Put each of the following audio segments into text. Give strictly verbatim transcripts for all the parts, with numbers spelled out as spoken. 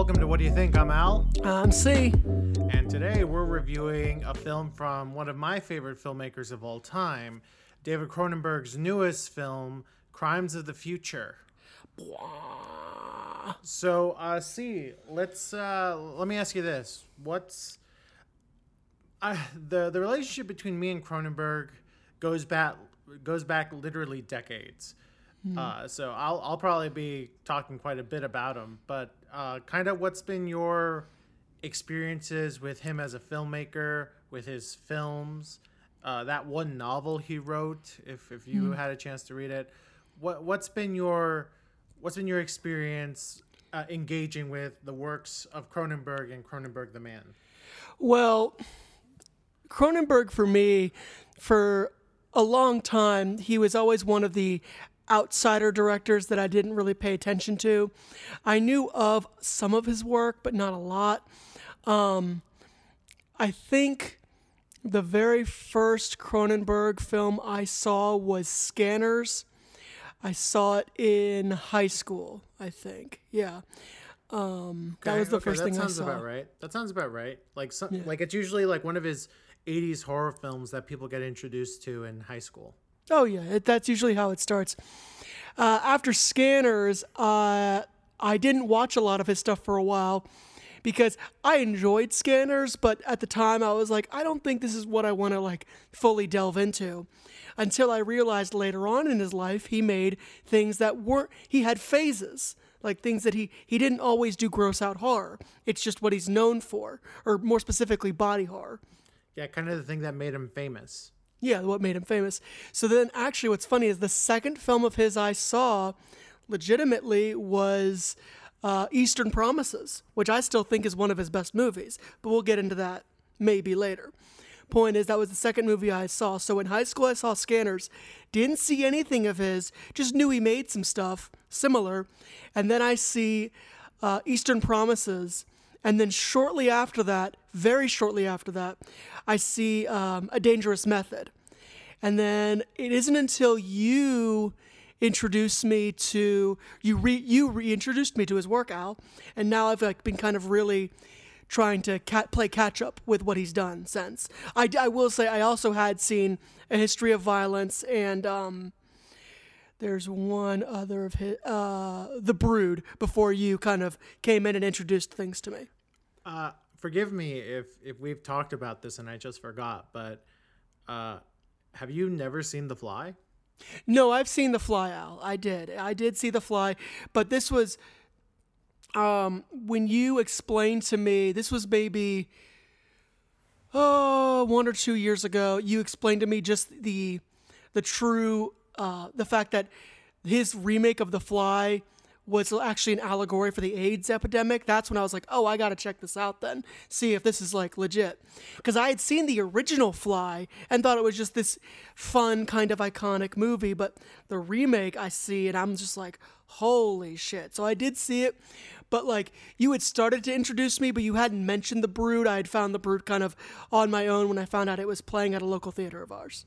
Welcome to What Do You Think? I'm Al. I'm C. And today we're reviewing a film from one of my favorite filmmakers of all time, David Cronenberg's newest film, Crimes of the Future. Blah. So, uh, C, let's uh, let me ask you this: What's uh, the the relationship between me and Cronenberg goes back goes back literally decades. Mm. Uh, so I'll I'll probably be talking quite a bit about him, but uh, kind of what's been your experiences with him as a filmmaker, with his films, uh, that one novel he wrote. If if you mm. had a chance to read it, what what's been your what's been your experience uh, engaging with the works of Cronenberg and Cronenberg the man? Well, Cronenberg for me, for a long time, he was always one of the outsider directors that I didn't really pay attention to. I knew of some of his work, but not a lot. Um, I think the very first Cronenberg film I saw was Scanners. I saw it in high school, I think. Yeah. Um, okay, that was the okay, first thing I saw. That sounds about right. That sounds about right. Like, some, yeah. like it's usually like one of his eighties horror films that people get introduced to in high school. Oh, yeah. It, that's usually how it starts. Uh, after Scanners, uh, I didn't watch a lot of his stuff for a while because I enjoyed Scanners, but at the time I was like, I don't think this is what I want to like fully delve into, until I realized later on in his life he made things that weren't, he had phases, like things that he, he didn't always do gross out horror. It's just what he's known for, or more specifically body horror. Yeah, kind of the thing that made him famous. Yeah, what made him famous. So then actually what's funny is the second film of his I saw legitimately was uh, Eastern Promises, which I still think is one of his best movies, but we'll get into that maybe later. Point is, that was the second movie I saw. So in high school, I saw Scanners, didn't see anything of his, just knew he made some stuff similar. And then I see uh, Eastern Promises. And then shortly after that, very shortly after that, I see um, A Dangerous Method. And then it isn't until you introduced me to, you re, you reintroduced me to his work, Al. And now I've like been kind of really trying to cat, play catch up with what he's done since. I, I will say I also had seen A History of Violence and um, there's one other of his, uh, The Brood, before you kind of came in and introduced things to me. Uh, forgive me if, if we've talked about this and I just forgot, but uh, have you never seen The Fly? No, I've seen The Fly, Al. I did. I did see The Fly, but this was, um, when you explained to me, this was maybe, oh, one or two years ago, you explained to me just the the true... Uh, the fact that his remake of The Fly was actually an allegory for the AIDS epidemic, that's when I was like, oh, I got to check this out then, see if this is like legit. Because I had seen the original Fly and thought it was just this fun kind of iconic movie, but the remake I see and I'm just like, holy shit. So I did see it, but like you had started to introduce me, but you hadn't mentioned The Brood. I had found The Brood kind of on my own when I found out it was playing at a local theater of ours.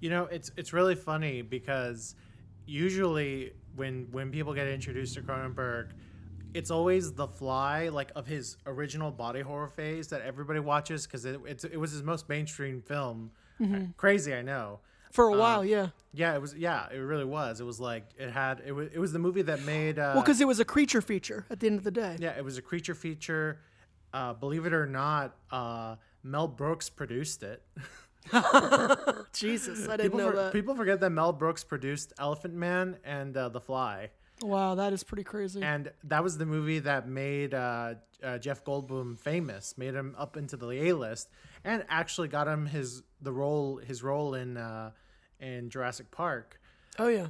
You know, it's it's really funny because usually when when people get introduced to Cronenberg, it's always The Fly, like of his original body horror phase that everybody watches because it it's, it was his most mainstream film. Mm-hmm. Crazy, I know. For a while, uh, yeah. Yeah, it was. Yeah, it really was. It was like it had. It was. It was the movie that made. Uh, well, because it was a creature feature at the end of the day. Yeah, it was a creature feature. Uh, believe it or not, uh, Mel Brooks produced it. Jesus, I didn't people know for, that. People forget that Mel Brooks produced Elephant Man and uh, The Fly. Wow, that is pretty crazy. And that was the movie that made uh, uh, Jeff Goldblum famous, made him up into the A-list, and actually got him his the role his role in uh, in Jurassic Park. Oh yeah.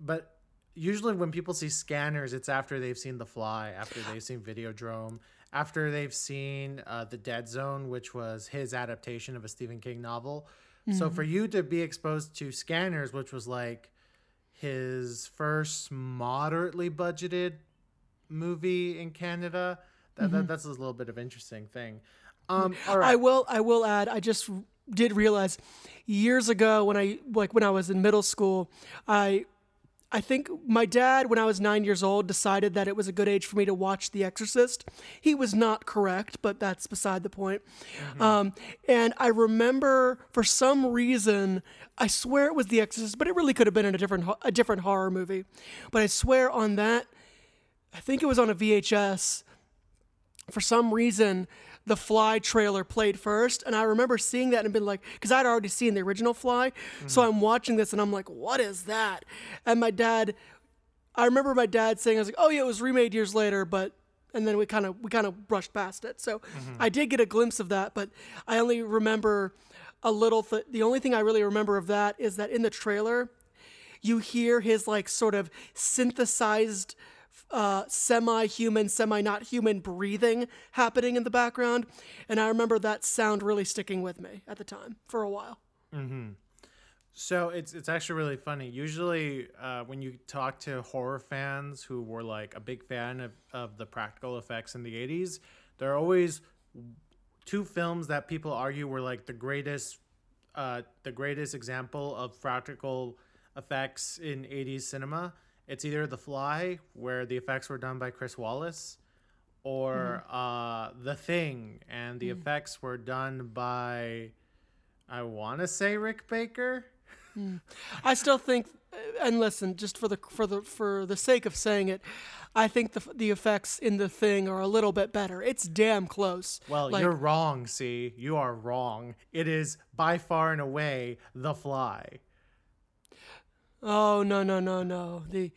But usually when people see Scanners, it's after they've seen The Fly, after they've seen Videodrome. After they've seen uh, The Dead Zone, which was his adaptation of a Stephen King novel. Mm-hmm. So for you to be exposed to Scanners, which was like his first moderately budgeted movie in Canada, that, mm-hmm. that, that's a little bit of an interesting thing. Um, all right. I will, I will add, I just did realize years ago when I, like when I was in middle school, I I think my dad, when I was nine years old, decided that it was a good age for me to watch The Exorcist. He was not correct, but that's beside the point. Mm-hmm. Um, and I remember, for some reason, I swear it was The Exorcist, but it really could have been in a different a different horror movie. But I swear on that, I think it was on a V H S, for some reason, The Fly trailer played first. And I remember seeing that and being like, because I'd already seen the original Fly. Mm-hmm. So I'm watching this and I'm like, what is that? And my dad, I remember my dad saying, I was like, oh yeah, it was remade years later, but, and then we kind of, we kind of brushed past it. So mm-hmm. I did get a glimpse of that, but I only remember a little, th- the only thing I really remember of that is that in the trailer, you hear his like sort of synthesized Uh, semi-human, semi-not human breathing happening in the background. And I remember that sound really sticking with me at the time for a while. Mm-hmm. So it's it's actually really funny. Usually uh, when you talk to horror fans who were like a big fan of, of the practical effects in the eighties, there are always two films that people argue were like the greatest, uh, the greatest example of practical effects in eighties cinema. It's either The Fly, where the effects were done by Chris Wallace, or mm-hmm. uh, The Thing, and the mm-hmm. effects were done by, I want to say Rick Baker. Mm. I still think, and listen, just for the for the for the sake of saying it, I think the the effects in The Thing are a little bit better. It's damn close. Well, like, you're wrong. See, you are wrong. It is by far and away The Fly. Oh, no, no, no, no. The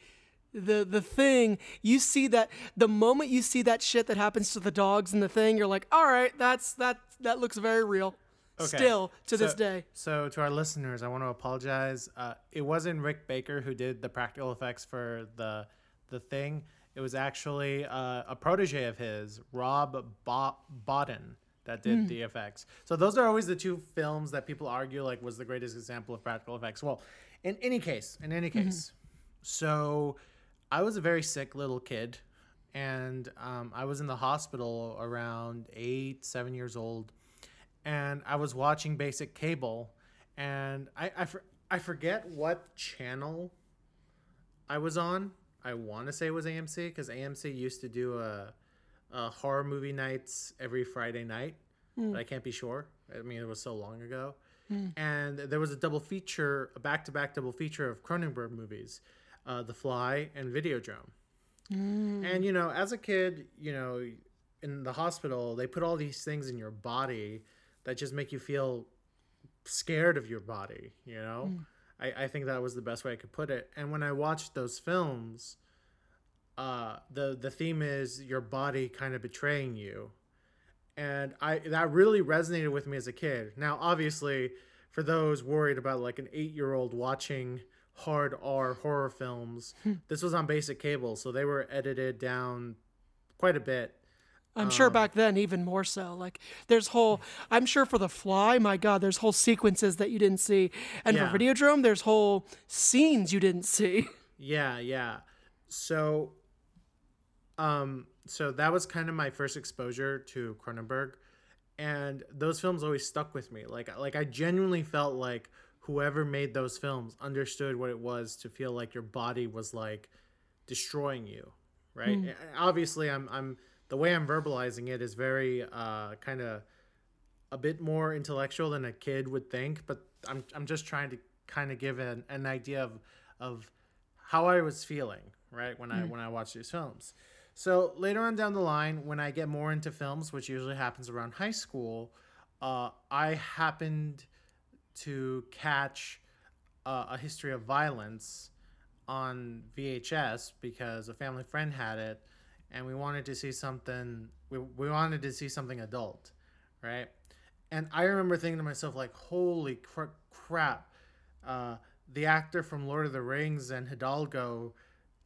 the the thing, you see that, the moment you see that shit that happens to the dogs in The Thing, you're like, all right, that's that that looks very real. Okay. Still to so, this day. So to our listeners, I want to apologize. Uh, it wasn't Rick Baker who did the practical effects for the the thing. It was actually uh, a protege of his, Rob Bo- Bottin, that did mm. the effects. So those are always the two films that people argue like was the greatest example of practical effects. Well, In any case, in any case, mm-hmm. so I was a very sick little kid, and um, I was in the hospital around eight, seven years old, and I was watching basic cable, and I I, for, I forget what channel I was on. I want to say it was A M C, because A M C used to do a, a horror movie nights every Friday night, mm. but I can't be sure. I mean, it was so long ago. Mm. And there was a double feature, a back-to-back double feature of Cronenberg movies, uh, The Fly and Videodrome. Mm. And, you know, as a kid, you know, in the hospital, they put all these things in your body that just make you feel scared of your body, you know? Mm. I, I think that was the best way I could put it. And when I watched those films, uh, the, the theme is your body kind of betraying you. And I that really resonated with me as a kid. Now, obviously, for those worried about like an eight-year-old watching hard R horror films, this was on basic cable, so they were edited down quite a bit. I'm um, sure back then even more so. Like there's whole, I'm sure for The Fly, my God, there's whole sequences that you didn't see. And yeah. for Videodrome, there's whole scenes you didn't see. Yeah, yeah. So, um... So that was kind of my first exposure to Cronenberg, and those films always stuck with me. Like, like I genuinely felt like whoever made those films understood what it was to feel like your body was like destroying you, right? Mm. Obviously, I'm, I'm the way I'm verbalizing it is very uh, kind of a bit more intellectual than a kid would think, but I'm, I'm just trying to kind of give an, an idea of, of how I was feeling, right, when mm. I when I watched these films. So later on down the line, when I get more into films, which usually happens around high school, uh, I happened to catch uh, A History of Violence on V H S because a family friend had it, and we wanted to see something. We we wanted to see something adult, right? And I remember thinking to myself, like, "Holy cr- crap! Uh, the actor from Lord of the Rings and Hidalgo,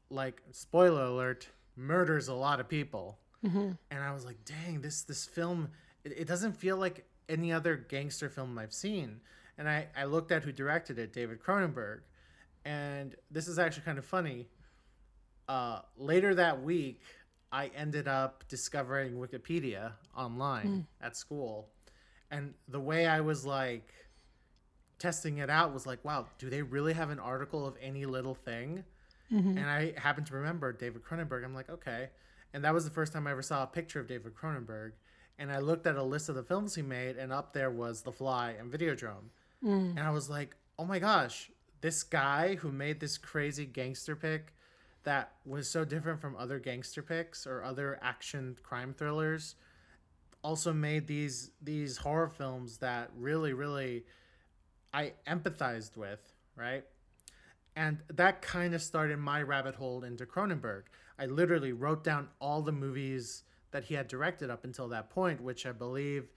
like, spoiler alert." Murders a lot of people, mm-hmm. and I was like, "Dang, this this film, it, it doesn't feel like any other gangster film I've seen." And I I looked at who directed it, David Cronenberg, and this is actually kind of funny. Uh, later that week, I ended up discovering Wikipedia online mm. at school, and the way I was like testing it out was like, "Wow, do they really have an article of any little thing?" Mm-hmm. And I happened to remember David Cronenberg. I'm like, okay. And that was the first time I ever saw a picture of David Cronenberg. And I looked at a list of the films he made, and up there was The Fly and Videodrome. Mm. And I was like, oh my gosh, this guy who made this crazy gangster pick that was so different from other gangster picks or other action crime thrillers also made these these horror films that really, really I empathized with, right? And that kind of started my rabbit hole into Cronenberg. I literally wrote down all the movies that he had directed up until that point, which I believe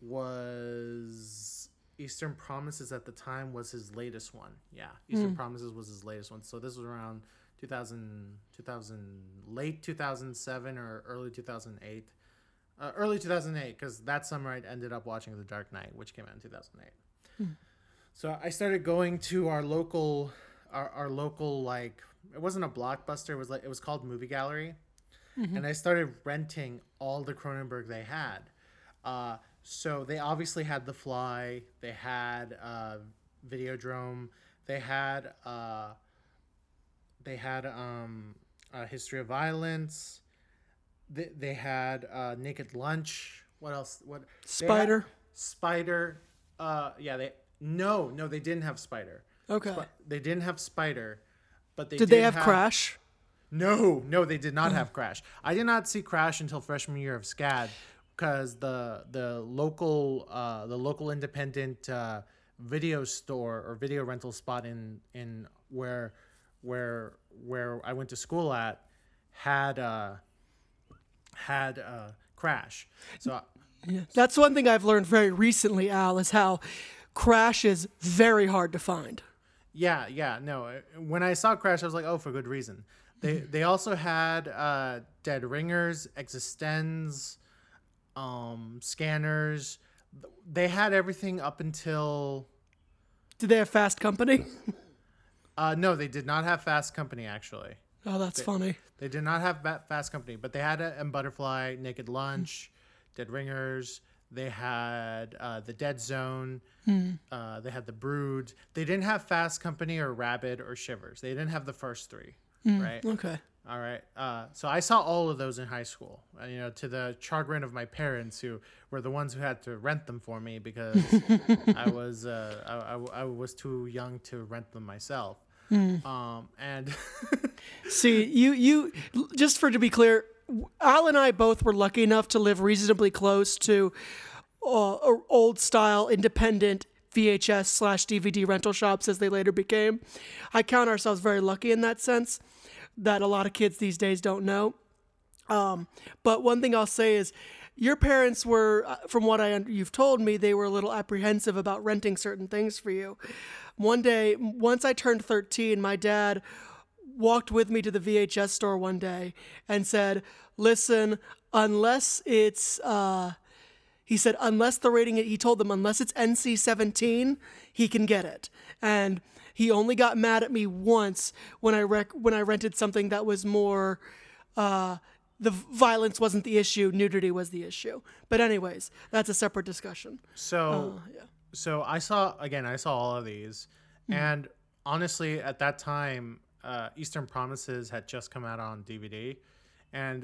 was Eastern Promises at the time was his latest one. Yeah, Eastern mm. Promises was his latest one. So this was around two thousand, two thousand late two thousand seven or early two thousand eight. Uh, early two thousand eight, because that summer I ended up watching The Dark Knight, which came out in two thousand eight. Mm. So I started going to our local, our, our local, like, it wasn't a Blockbuster. It was like, it was called Movie Gallery. Mm-hmm. And I started renting all the Cronenberg they had. Uh, so they obviously had The Fly. They had uh, Videodrome. They had uh, they had um, A History of Violence. They they had uh, Naked Lunch. What else? What Spider? Spider. Uh, yeah. They no no they didn't have Spider. Okay. Sp- they didn't have Spider, but they did. Did they have, have Crash? No, no, they did not have Crash. I did not see Crash until freshman year of SCAD, because the the local uh, the local independent uh, video store or video rental spot in in where where where I went to school at had uh, had uh, Crash. So yeah. That's one thing I've learned very recently, Al, is how Crash is very hard to find. Yeah, yeah, no. When I saw Crash, I was like, oh, for good reason. They they also had uh, Dead Ringers, Existenz, um, Scanners. They had everything up until... Did they have Fast Company? uh, no, they did not have Fast Company, actually. Oh, that's they, funny. They did not have Fast Company, but they had a, a Butterfly, Naked Lunch, mm. Dead Ringers. They had uh, The Dead Zone. Hmm. Uh, they had The Brood. They didn't have Fast Company or Rabid or Shivers. They didn't have the first three. Mm, right. Okay. All right. Uh, so I saw all of those in high school, uh, you know, to the chagrin of my parents, who were the ones who had to rent them for me because I was uh, I, I, I was too young to rent them myself. Mm. Um, and see, you you just for to be clear, Al and I both were lucky enough to live reasonably close to uh, old style independent V H S slash D V D rental shops, as they later became. I count ourselves very lucky in that sense, that a lot of kids these days don't know. Um, but one thing I'll say is, your parents were, from what I you've told me, they were a little apprehensive about renting certain things for you. One day, once I turned thirteen, my dad walked with me to the V H S store one day and said, "Listen, unless it's..." Uh, He said, unless the rating, he told them, unless it's N C seventeen, he can get it. And he only got mad at me once when I rec- when I rented something that was more, uh, the violence wasn't the issue, nudity was the issue. But anyways, that's a separate discussion. So, uh, yeah. so I saw, again, I saw all of these. Mm-hmm. And honestly, at that time, uh, Eastern Promises had just come out on D V D. And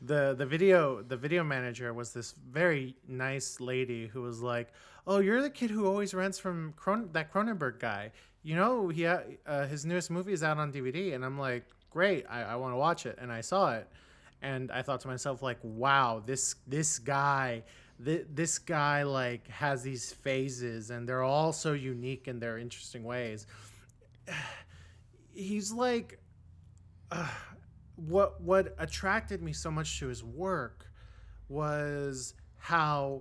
the the video the video manager was this very nice lady who was like, "Oh, you're the kid who always rents from Cron- that Cronenberg guy. You know, he ha- uh, his newest movie is out on D V D." And I'm like, "Great, I, I want to watch it." And I saw it, and I thought to myself, like, "Wow, this this guy, th- this guy like has these phases, and they're all so unique in their interesting ways." He's like. Uh, What what attracted me so much to his work was how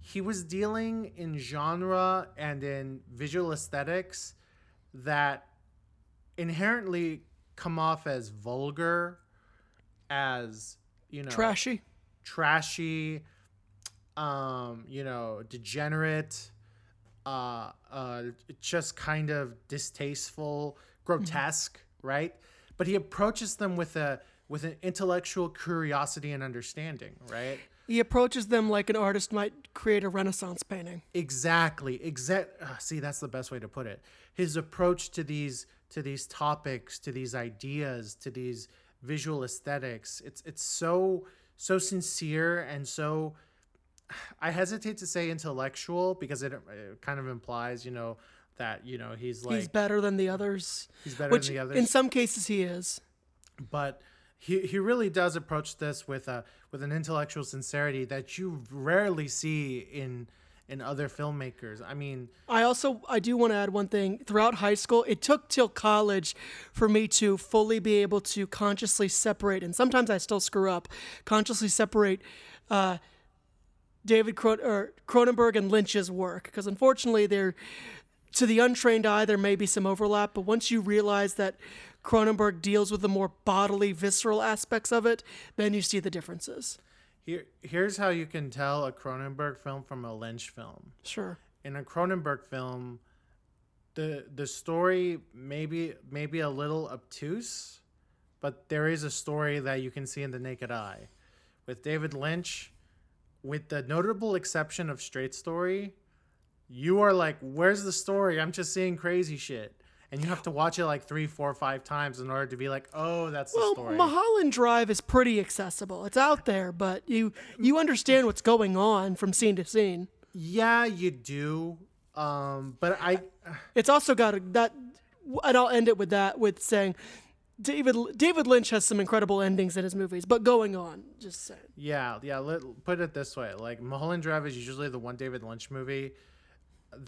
he was dealing in genre and in visual aesthetics that inherently come off as vulgar, as, you know, trashy, trashy, um, you know, degenerate, uh, uh, just kind of distasteful, grotesque, mm-hmm. right? But he approaches them with a with an intellectual curiosity and understanding, right? He approaches them like an artist might create a Renaissance painting. Exactly. Exact. Uh, see, that's the best way to put it. His approach to these to these topics, to these ideas, to these visual aesthetics. It's it's so so sincere and so, I hesitate to say intellectual because it, it kind of implies, you know, that, you know, he's like... He's better than the others. He's better Which, than the others. In some cases he is. But he he really does approach this with a with an intellectual sincerity that you rarely see in in other filmmakers. I mean... I also, I do want to add one thing. Throughout high school, it took till college for me to fully be able to consciously separate, and sometimes I still screw up, consciously separate... Uh, David Cron- or Cronenberg and Lynch's work, because unfortunately they're, to the untrained eye, there may be some overlap, but once you realize that Cronenberg deals with the more bodily, visceral aspects of it, then you see the differences. Here, here's how you can tell a Cronenberg film from a Lynch film. Sure. In a Cronenberg film, the the story may be, may be a little obtuse, but there is a story that you can see in the naked eye. With David Lynch... with the notable exception of Straight Story, you are like, where's the story? I'm just seeing crazy shit. And you have to watch it like three, four, five times in order to be like, oh, that's well, the story. Well, Mulholland Drive is pretty accessible. It's out there, but you you understand what's going on from scene to scene. Yeah, you do. Um, but I... It's also got a, that... And I'll end it with that, with saying... David David Lynch has some incredible endings in his movies, but going on, just saying. Yeah, yeah. Let, put it this way: like Mulholland Drive is usually the one David Lynch movie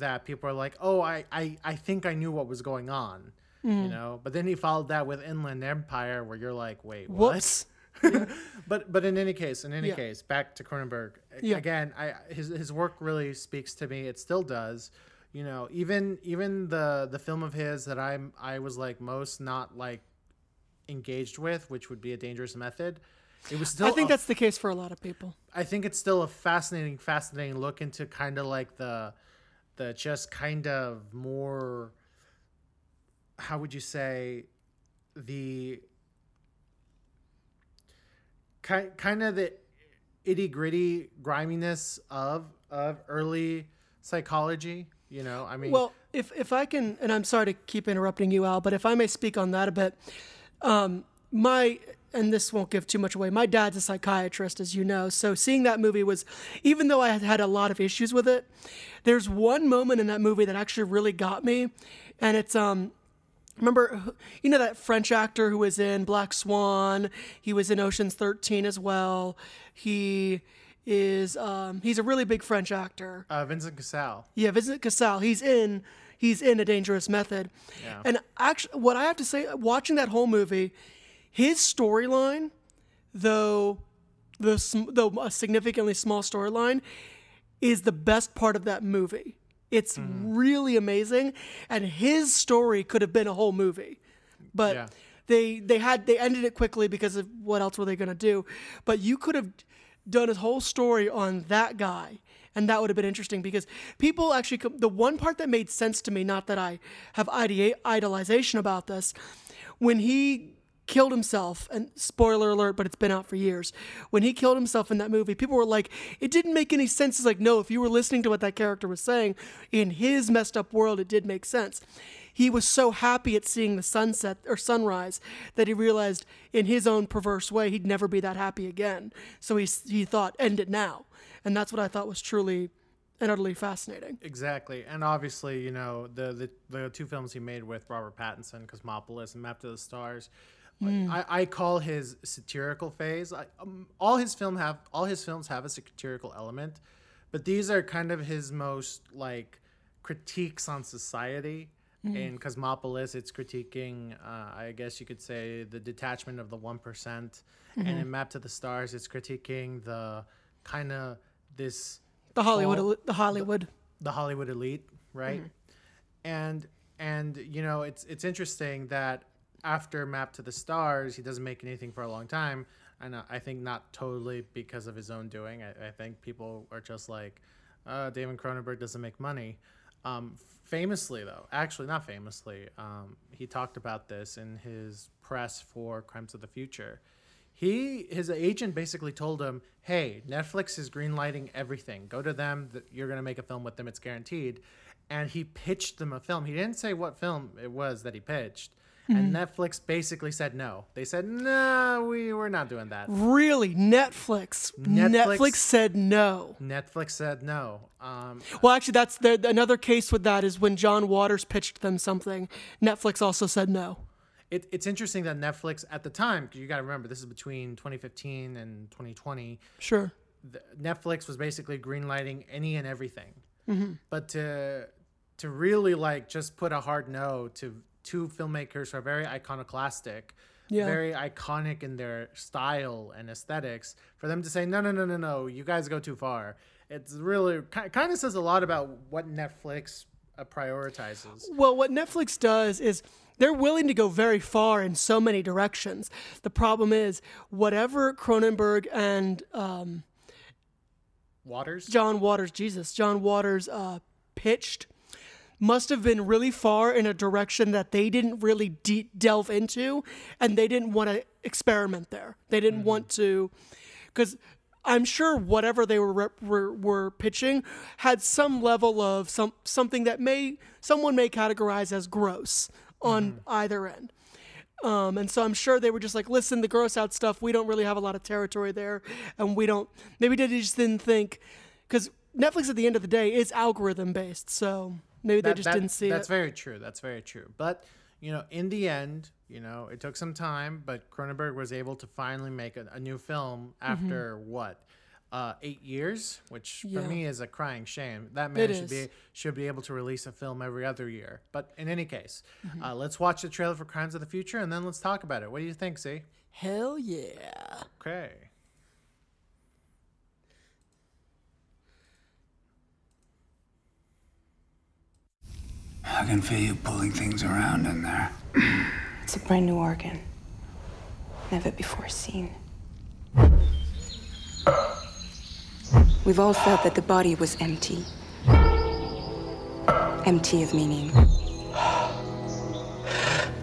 that people are like, "Oh, I, I, I think I knew what was going on," mm. you know. But then he followed that with Inland Empire, where you're like, "Wait, what?" yeah. But but in any case, in any yeah. case, back to Cronenberg yeah. again. I his his work really speaks to me. It still does. You know, even even the the film of his that I I was like most not like. engaged with, which would be A Dangerous Method. It was still I think a, that's the case for a lot of people. I think it's still a fascinating, fascinating look into kind of like the the just kind of more, how would you say, the ki- kind of the itty gritty griminess of of early psychology. You know, I mean, well, if if I can, and I'm sorry to keep interrupting you, Al, but if I may speak on that a bit. Um, my, and this won't give too much away, my dad's a psychiatrist, as you know, so seeing that movie was, even though I had had a lot of issues with it, there's one moment in that movie that actually really got me, and it's, um, remember, you know that French actor who was in Black Swan, he was in Ocean's thirteen as well, he... is um he's a really big French actor. Uh, Vincent Cassel. Yeah, Vincent Cassel. He's in he's in A Dangerous Method. Yeah. And actually, what I have to say, watching that whole movie, his storyline, though the though a significantly small storyline, is the best part of that movie. It's mm-hmm. really amazing, and his story could have been a whole movie, but yeah. they they had they ended it quickly because of what else were they going to do? But you could have done his whole story on that guy, and that would have been interesting, because people actually, the one part that made sense to me, not that I have idea, idolization about this, when he killed himself, and spoiler alert, but it's been out for years, when he killed himself in that movie, people were like, it didn't make any sense. It's like, no, if you were listening to what that character was saying, in his messed up world, it did make sense. He was so happy at seeing the sunset or sunrise that he realized in his own perverse way, he'd never be that happy again. So he, he thought, end it now. And that's what I thought was truly and utterly fascinating. Exactly. And obviously, you know, the, the, the two films he made with Robert Pattinson, Cosmopolis and Map to the Stars, like, mm. I, I call his satirical phase. I, um, all his film have all his films have a satirical element, but these are kind of his most like critiques on society. Mm. In Cosmopolis, it's critiquing, uh, I guess you could say, the detachment of the one percent. Mm-hmm. And in Map to the Stars, it's critiquing the kind of this the Hollywood, all, the Hollywood, the, the Hollywood elite, right? Mm-hmm. And and you know, it's it's interesting that. After Map to the Stars, he doesn't make anything for a long time. And I think not totally because of his own doing. I, I think people are just like, uh, David Cronenberg doesn't make money. Um, famously, though, actually not famously, um, he talked about this in his press for Crimes of the Future. He His agent basically told him, hey, Netflix is greenlighting everything. Go to them. You're going to make a film with them. It's guaranteed. and he pitched them a film. He didn't say what film it was that he pitched. Mm-hmm. And Netflix basically said no. They said, no, we were not doing that. Really? Netflix? Netflix, Netflix said no. Netflix said no. Um, well, actually, that's the, another case with that is when John Waters pitched them something, Netflix also said no. It, it's interesting that Netflix at the time, because you got to remember, this is between twenty fifteen and twenty twenty. Sure. The, Netflix was basically greenlighting any and everything. Mm-hmm. But to to really like just put a hard no to two filmmakers who are very iconoclastic, yeah. very iconic in their style and aesthetics, for them to say, no, no, no, no, no, you guys go too far. It's really kind of says a lot about what Netflix uh, prioritizes. Well, what Netflix does is they're willing to go very far in so many directions. The problem is whatever Cronenberg and um, Waters, John Waters, Jesus, John Waters uh, pitched must have been really far in a direction that they didn't really de- delve into, and they didn't want to experiment there. They didn't mm-hmm. want to, because I'm sure whatever they were, rep- were were pitching had some level of some something that may someone may categorize as gross on mm-hmm. either end. Um, and so I'm sure they were just like, listen, the gross out stuff, we don't really have a lot of territory there, and we don't, maybe they just didn't think, because Netflix at the end of the day is algorithm based, so maybe that, they just that, didn't see that's it. That's very true. That's very true. But, you know, in the end, you know, it took some time, but Cronenberg was able to finally make a, a new film after mm-hmm. what? Uh, eight years, which yeah. for me is a crying shame. That man should be, should be able to release a film every other year. But in any case, mm-hmm. uh, let's watch the trailer for Crimes of the Future and then let's talk about it. What do you think, Z? Hell yeah. Okay. I can feel you pulling things around in there. It's a brand new organ. Never before seen. We've all felt that the body was empty. Empty of meaning.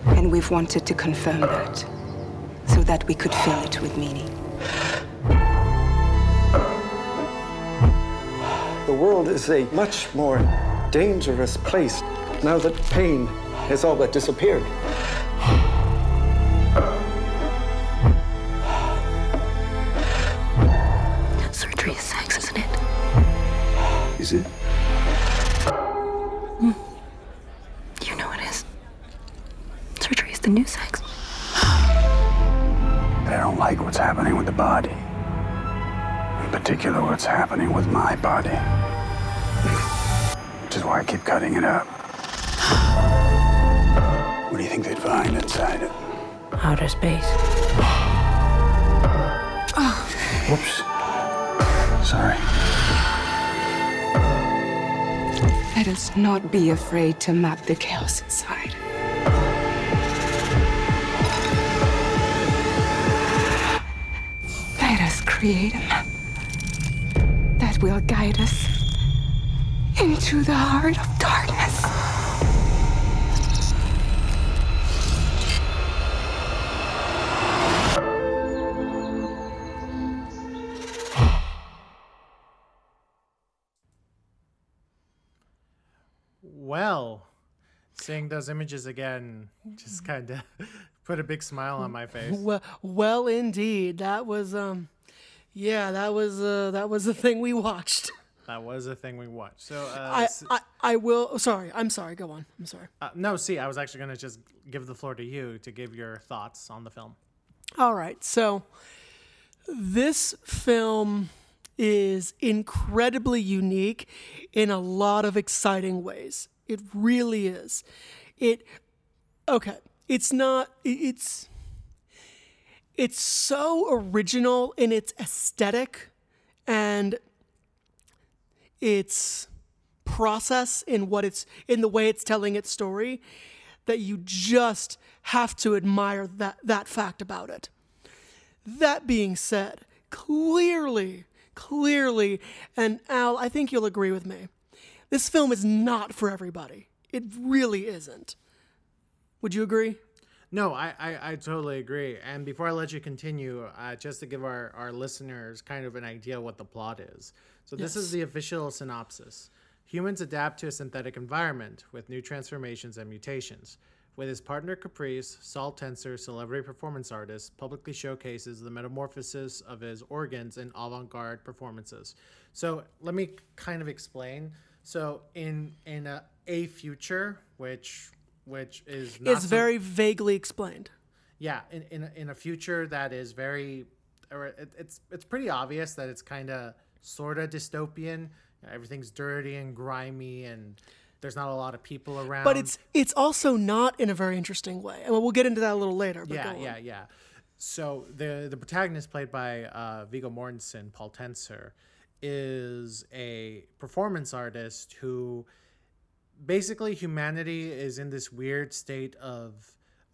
And we've wanted to confirm that, so that we could fill it with meaning. The world is a much more dangerous place now that pain has all but disappeared. Surgery is sex, isn't it? Is it? Mm. You know it is. Surgery is the new sex. I don't like what's happening with the body. In particular, what's happening with my body. Which is why I keep cutting it up. What do you think they'd find inside it? Outer space. Oh. Whoops. Sorry. Let us not be afraid to map the chaos inside. Let us create a map that will guide us into the heart of darkness. Well, seeing those images again just kind of put a big smile on my face. Well, well, indeed, that was um, yeah, that was uh, that was the thing we watched. That was a thing we watched. So uh, I, I, I will. Oh, sorry, I'm sorry. Go on. I'm sorry. Uh, no, see, I was actually going to just give the floor to you to give your thoughts on the film. All right. So this film is incredibly unique in a lot of exciting ways. It really is. It. Okay. It's not. It's. It's so original in its aesthetic and its process, in what it's in the way it's telling its story, that you just have to admire that that fact about it. That being said, clearly, clearly, and Al, I think you'll agree with me, this film is not for everybody. It really isn't. Would you agree? No, I, I, I totally agree. And before I let you continue, uh, just to give our, our listeners kind of an idea what the plot is. So this yes. is the official synopsis. Humans adapt to a synthetic environment with new transformations and mutations. With his partner Caprice, Saul Tenser, celebrity performance artist, publicly showcases the metamorphosis of his organs in avant-garde performances. So let me kind of explain. So in in a, a future, which which is not it's so, very vaguely explained. Yeah, in in a, in a future that is very, or it, it's it's pretty obvious that it's kind of sort of dystopian. Everything's dirty and grimy and. There's not a lot of people around. But it's it's also not in a very interesting way. I mean, we'll get into that a little later. But yeah, yeah, yeah. So the the protagonist, played by uh, Viggo Mortensen, Paul Tenser, is a performance artist who basically humanity is in this weird state of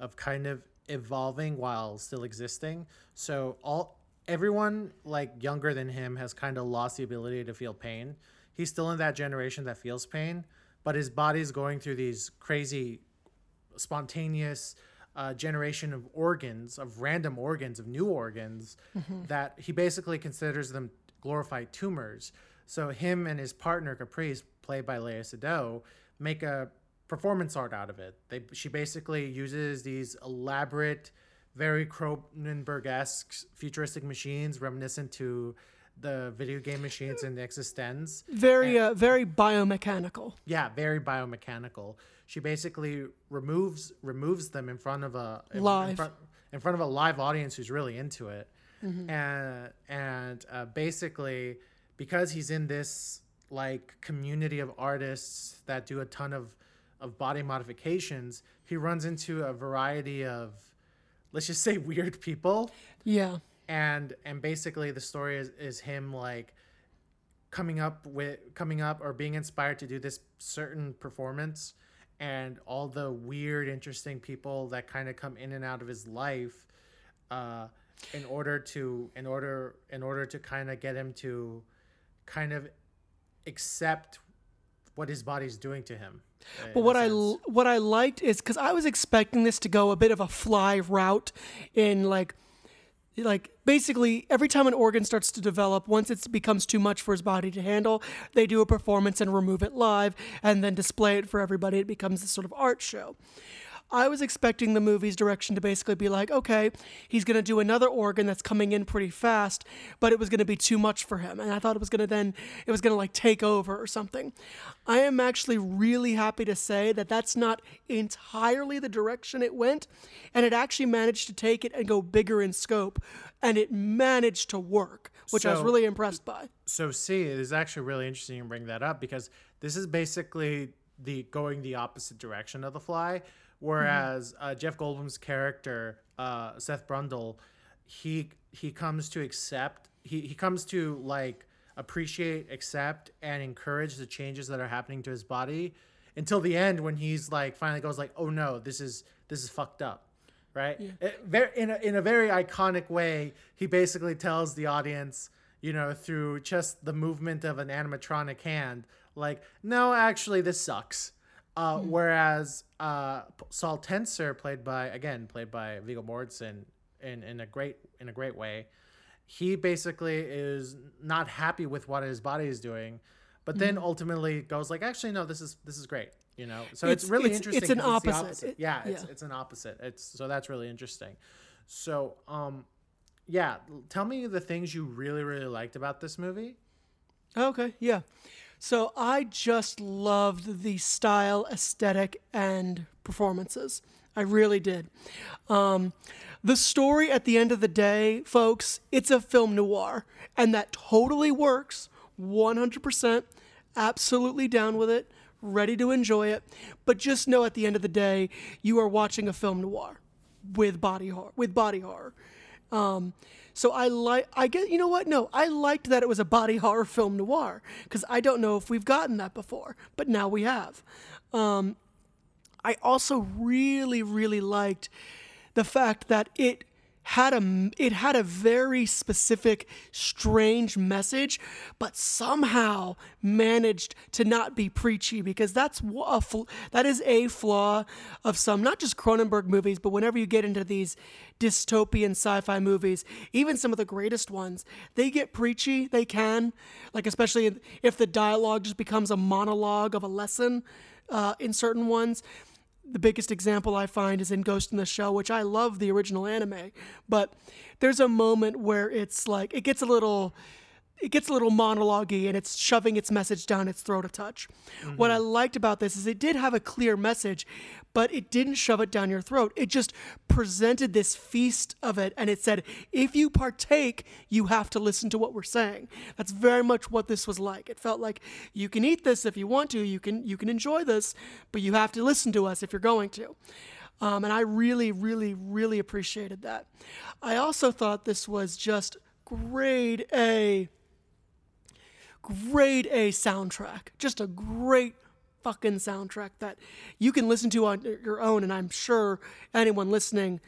of kind of evolving while still existing. So all everyone like younger than him has kind of lost the ability to feel pain. He's still in that generation that feels pain. But his body's going through these crazy, spontaneous uh, generation of organs, of random organs, of new organs, mm-hmm. that he basically considers them glorified tumors. So him and his partner, Caprice, played by Léa Seydoux, make a performance art out of it. They, she basically uses these elaborate, very Cronenberg-esque futuristic machines reminiscent to the video game machines in Existenz. Very, and, uh, very biomechanical. Yeah, very biomechanical. She basically removes removes them in front of a in, live in front, in front of a live audience who's really into it, mm-hmm. and and uh, basically because he's in this like community of artists that do a ton of of body modifications, he runs into a variety of, let's just say, weird people. Yeah. And and basically the story is, is him like coming up with coming up or being inspired to do this certain performance, and all the weird, interesting people that kind of come in and out of his life, uh, in order to in order in order to kind of get him to kind of accept what his body's doing to him. But what I what I liked is, because I was expecting this to go a bit of a Fly route in like. Like, basically, every time an organ starts to develop, once it becomes too much for his body to handle, they do a performance and remove it live and then display it for everybody. It becomes this sort of art show. I was expecting the movie's direction to basically be like, okay, he's going to do another organ that's coming in pretty fast, but it was going to be too much for him. And I thought it was going to then, it was going to like take over or something. I am actually really happy to say that that's not entirely the direction it went. And it actually managed to take it and go bigger in scope. And it managed to work, which so, I was really impressed by. So see, it is actually really interesting you bring that up, because this is basically the going the opposite direction of The Fly. Whereas uh, Jeff Goldblum's character, uh, Seth Brundle, he he comes to accept, he, he comes to like appreciate, accept, and encourage the changes that are happening to his body until the end, when he's like finally goes like, oh no, this is this is fucked up, right? Yeah. It, very, in a, in a very iconic way, he basically tells the audience, you know, through just the movement of an animatronic hand, like, no, actually, this sucks. Uh, whereas uh, Saul Tenser, played by again played by Viggo Mortensen in, in a great in a great way, he basically is not happy with what his body is doing, but then mm. ultimately goes like, actually no, this is this is great, you know. So it's, it's really it's, interesting. It's an opposite. It's opposite. It, yeah, it's yeah. it's an opposite. It's so that's really interesting. So um, yeah, tell me the things you really really liked about this movie. Okay. Yeah. So I just loved the style, aesthetic, and performances. I really did. Um, the story at the end of the day, folks, it's a film noir. And that totally works, one hundred percent. Absolutely down with it. Ready to enjoy it. But just know at the end of the day, you are watching a film noir with body horror. With body horror. Um, so I like, I guess, you know what? No, I liked that it was a body horror film noir, because I don't know if we've gotten that before, but now we have. Um, I also really, really liked the fact that it had a it had a very specific, strange message, but somehow managed to not be preachy, because that's a, that is a flaw of some, not just Cronenberg movies, but whenever you get into these dystopian sci-fi movies, even some of the greatest ones, they get preachy. They can, like, especially if the dialogue just becomes a monologue of a lesson uh, in certain ones. The biggest example I find is in Ghost in the Shell, which I love the original anime, but there's a moment where it's like, it gets a little, it gets a little monologue-y, and it's shoving its message down its throat a touch. Mm-hmm. What I liked about this is it did have a clear message, but it didn't shove it down your throat. It just presented this feast of it, and it said, if you partake, you have to listen to what we're saying. That's very much what this was like. It felt like, you can eat this if you want to, you can you can enjoy this, but you have to listen to us if you're going to. Um, and I really, really, really appreciated that. I also thought this was just grade A, grade A soundtrack. Just a great fucking soundtrack that you can listen to on your own, and I'm sure anyone listening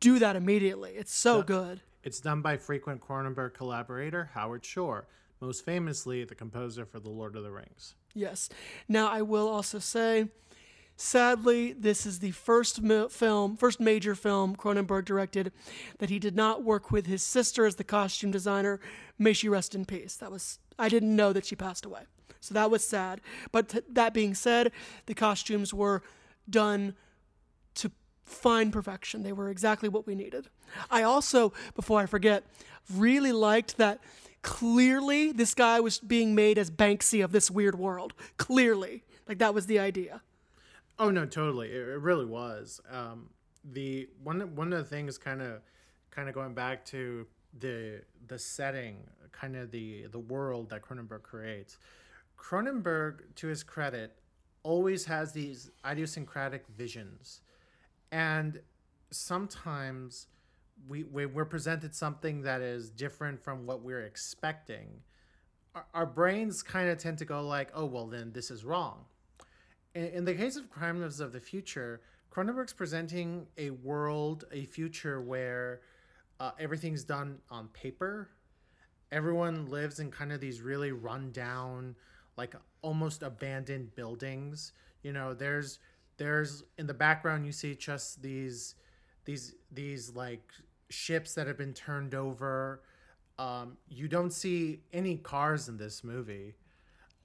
do that immediately. It's so good. It's done by frequent Cronenberg collaborator Howard Shore, most famously the composer for The Lord of the Rings. Yes. Now, I will also say, sadly, this is the first film, first major film Cronenberg directed that he did not work with his sister as the costume designer. May she rest in peace. That was, I didn't know that she passed away. So that was sad. But t- that being said, the costumes were done to fine perfection. They were exactly what we needed. I also, before I forget, really liked that clearly this guy was being made as Banksy of this weird world. Clearly. Like, that was the idea. Oh, no, totally. It, it really was. Um, the one one of the things kind of kind of going back to the the setting, kind of the, the world that Cronenberg creates. Cronenberg, to his credit, always has these idiosyncratic visions. And sometimes we, we, we're presented something that is different from what we're expecting. Our, our brains kind of tend to go like, oh, well, then this is wrong. In, in the case of Crimes of the Future, Cronenberg's presenting a world, a future where uh, everything's done on paper. Everyone lives in kind of these really run-down, like almost abandoned buildings. You know, there's there's in the background you see just these these these like ships that have been turned over. Um, you don't see any cars in this movie.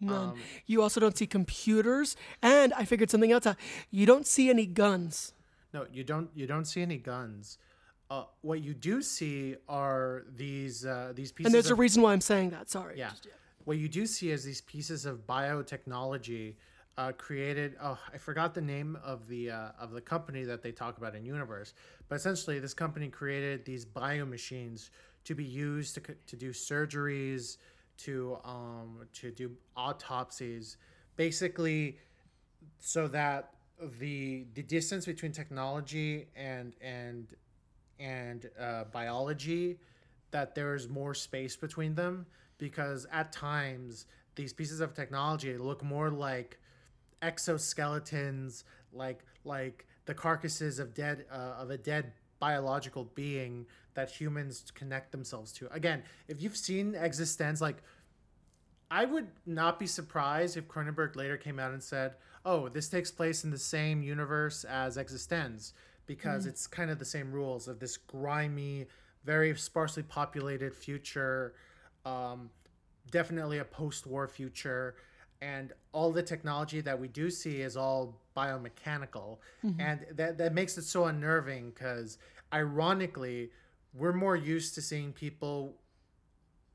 None. Um, you also don't see computers, and I figured something else out. You don't see any guns. No, you don't. You don't see any guns. Uh, what you do see are these uh, these pieces. And there's of, a reason why I'm saying that. Sorry. Yeah. Just, yeah. What you do see is these pieces of biotechnology uh, created. Oh, I forgot the name of the uh, of the company that they talk about in Universe. But essentially, this company created these biomachines to be used to to do surgeries, to um to do autopsies, basically, so that the the distance between technology and and and uh, biology, that there is more space between them, because at times these pieces of technology look more like exoskeletons, like like the carcasses of dead uh, of a dead biological being that humans connect themselves to. Again, if you've seen Existenz, like, I would not be surprised if Cronenberg later came out and said, oh, this takes place in the same universe as Existenz, because mm. it's kind of the same rules of this grimy, very sparsely populated future, um, definitely a post-war future, and all the technology that we do see is all biomechanical. Mm-hmm. And that, that makes it so unnerving, because ironically, we're more used to seeing people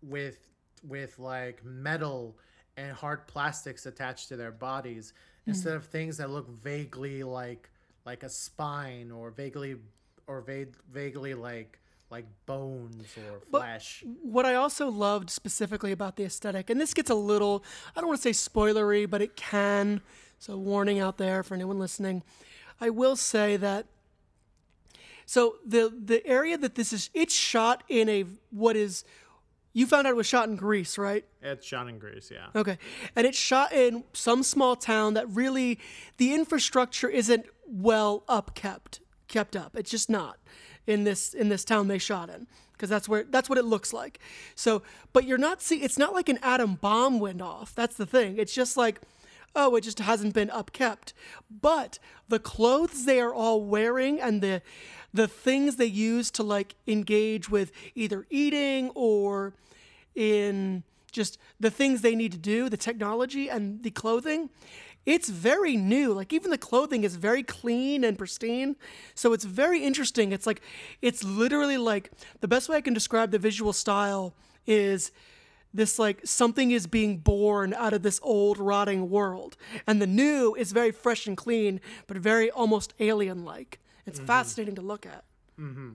with with like metal and hard plastics attached to their bodies, mm-hmm. instead of things that look vaguely like like a spine, or vaguely or vague, vaguely like like bones or flesh. But what I also loved specifically about the aesthetic, and this gets a little, I don't want to say spoilery, but it can, so warning out there for anyone listening. I will say that, so the the area that this is, it's shot in a, what is, you found out it was shot in Greece, right? It's shot in Greece, yeah. Okay. And it's shot in some small town that really, the infrastructure isn't well upkept. kept up. It's just not in this in this town they shot in, because that's where that's what it looks like. So, but you're not see. It's not like an atom bomb went off. That's the thing. It's just like, oh, it just hasn't been upkept. But the clothes they are all wearing and the the things they use to like engage with either eating or in just the things they need to do, the technology and the clothing, it's very new. Like even the clothing is very clean and pristine. So it's very interesting. It's like, it's literally like, the best way I can describe the visual style is this, like, something is being born out of this old rotting world. And the new is very fresh and clean, but very almost alien-like. It's mm-hmm. fascinating to look at. Mm-hmm.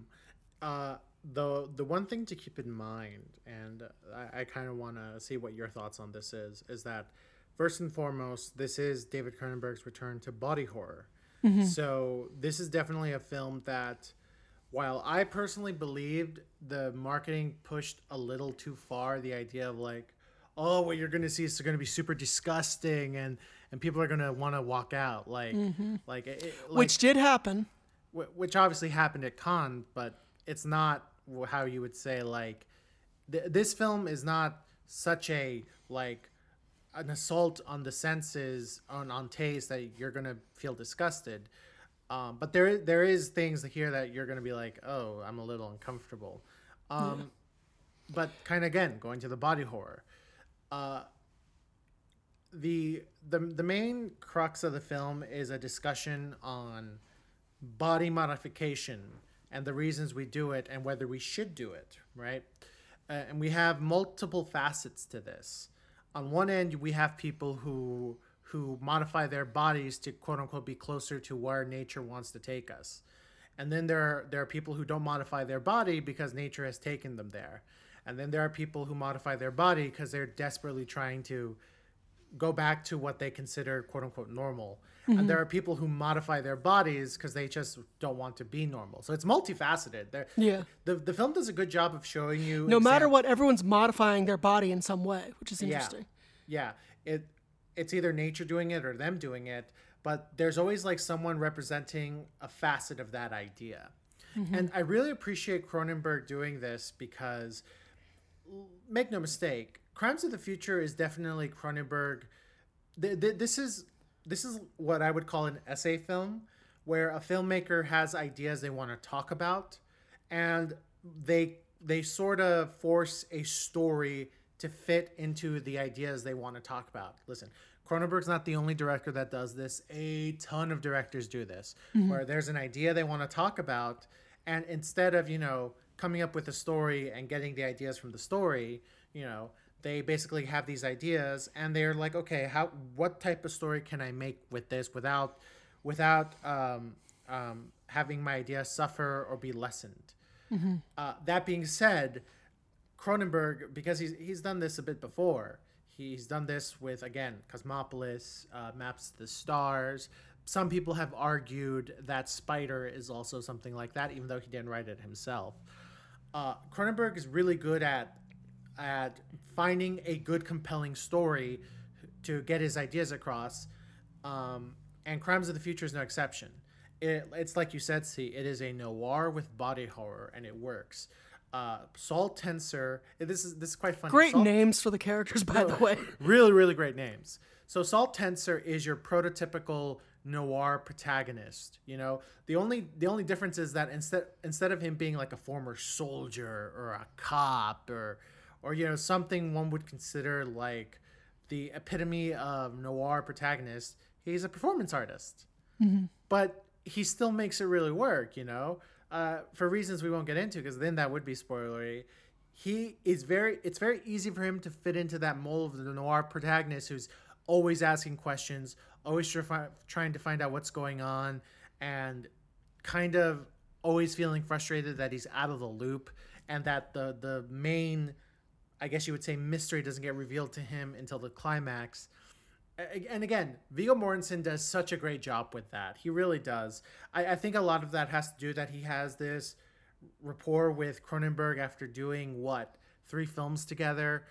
Uh, the, the one thing to keep in mind, and I, I kind of want to see what your thoughts on this is, is that first and foremost, this is David Cronenberg's return to body horror. Mm-hmm. So this is definitely a film that, while I personally believed the marketing pushed a little too far the idea of like, oh, what you're going to see is going to be super disgusting and, and people are going to want to walk out. Like, mm-hmm. like, it, like which did happen, w- which obviously happened at Cannes, but it's not how you would say like th- this film is not such a, like an assault on the senses on, on taste that you're going to feel disgusted. Um, but there, there is things here that you're going to be like, oh, I'm a little uncomfortable. Um, yeah. But kind of, again, going to the body horror. Uh, the, the, the main crux of the film is a discussion on body modification and the reasons we do it and whether we should do it, right? Uh, and we have multiple facets to this. On one end, we have people who... who modify their bodies to quote unquote be closer to where nature wants to take us. And then there are, there are people who don't modify their body because nature has taken them there. And then there are people who modify their body because they're desperately trying to go back to what they consider quote unquote normal. Mm-hmm. And there are people who modify their bodies because they just don't want to be normal. So it's multifaceted. They're, yeah. The, the film does a good job of showing you. No exam- matter what, everyone's modifying their body in some way, which is interesting. Yeah. yeah. It, It's either nature doing it or them doing it, but there's always like someone representing a facet of that idea. Mm-hmm. And I really appreciate Cronenberg doing this because, make no mistake, Crimes of the Future is definitely Cronenberg. Th- th- this is this is what I would call an essay film, where a filmmaker has ideas they want to talk about, and they they sort of force a story to fit into the ideas they want to talk about. Listen, Cronenberg's not the only director that does this. A ton of directors do this, mm-hmm. where there's an idea they want to talk about, and instead of, you know, coming up with a story and getting the ideas from the story, you know, they basically have these ideas and they're like, okay, how, what type of story can I make with this without, without um, um, having my idea suffer or be lessened? Mm-hmm. Uh, that being said, Cronenberg, because he's he's done this a bit before. He's done this with, again, Cosmopolis, uh, Maps to the Stars. Some people have argued that Spider is also something like that, even though he didn't write it himself. Uh, Cronenberg is really good at at finding a good, compelling story to get his ideas across, um, and Crimes of the Future is no exception. It, it's like you said, C, it is a noir with body horror, and it works. Uh, Saul Tenser. This is this is quite funny. Great Saul, names for the characters, by really, the way. Really, really great names. So Saul Tenser is your prototypical noir protagonist. You know, the only the only difference is that instead instead of him being like a former soldier or a cop or or you know something one would consider like the epitome of noir protagonist, he's a performance artist. Mm-hmm. But he still makes it really work. You know. Uh, for reasons we won't get into, because then that would be spoilery. He is very, it's very easy for him to fit into that mold of the noir protagonist who's always asking questions, always try, trying to find out what's going on, and kind of always feeling frustrated that he's out of the loop and that the, the main, I guess you would say, mystery doesn't get revealed to him until the climax. And again, Viggo Mortensen does such a great job with that. He really does. I, I think a lot of that has to do that he has this rapport with Cronenberg after doing, what, three films together.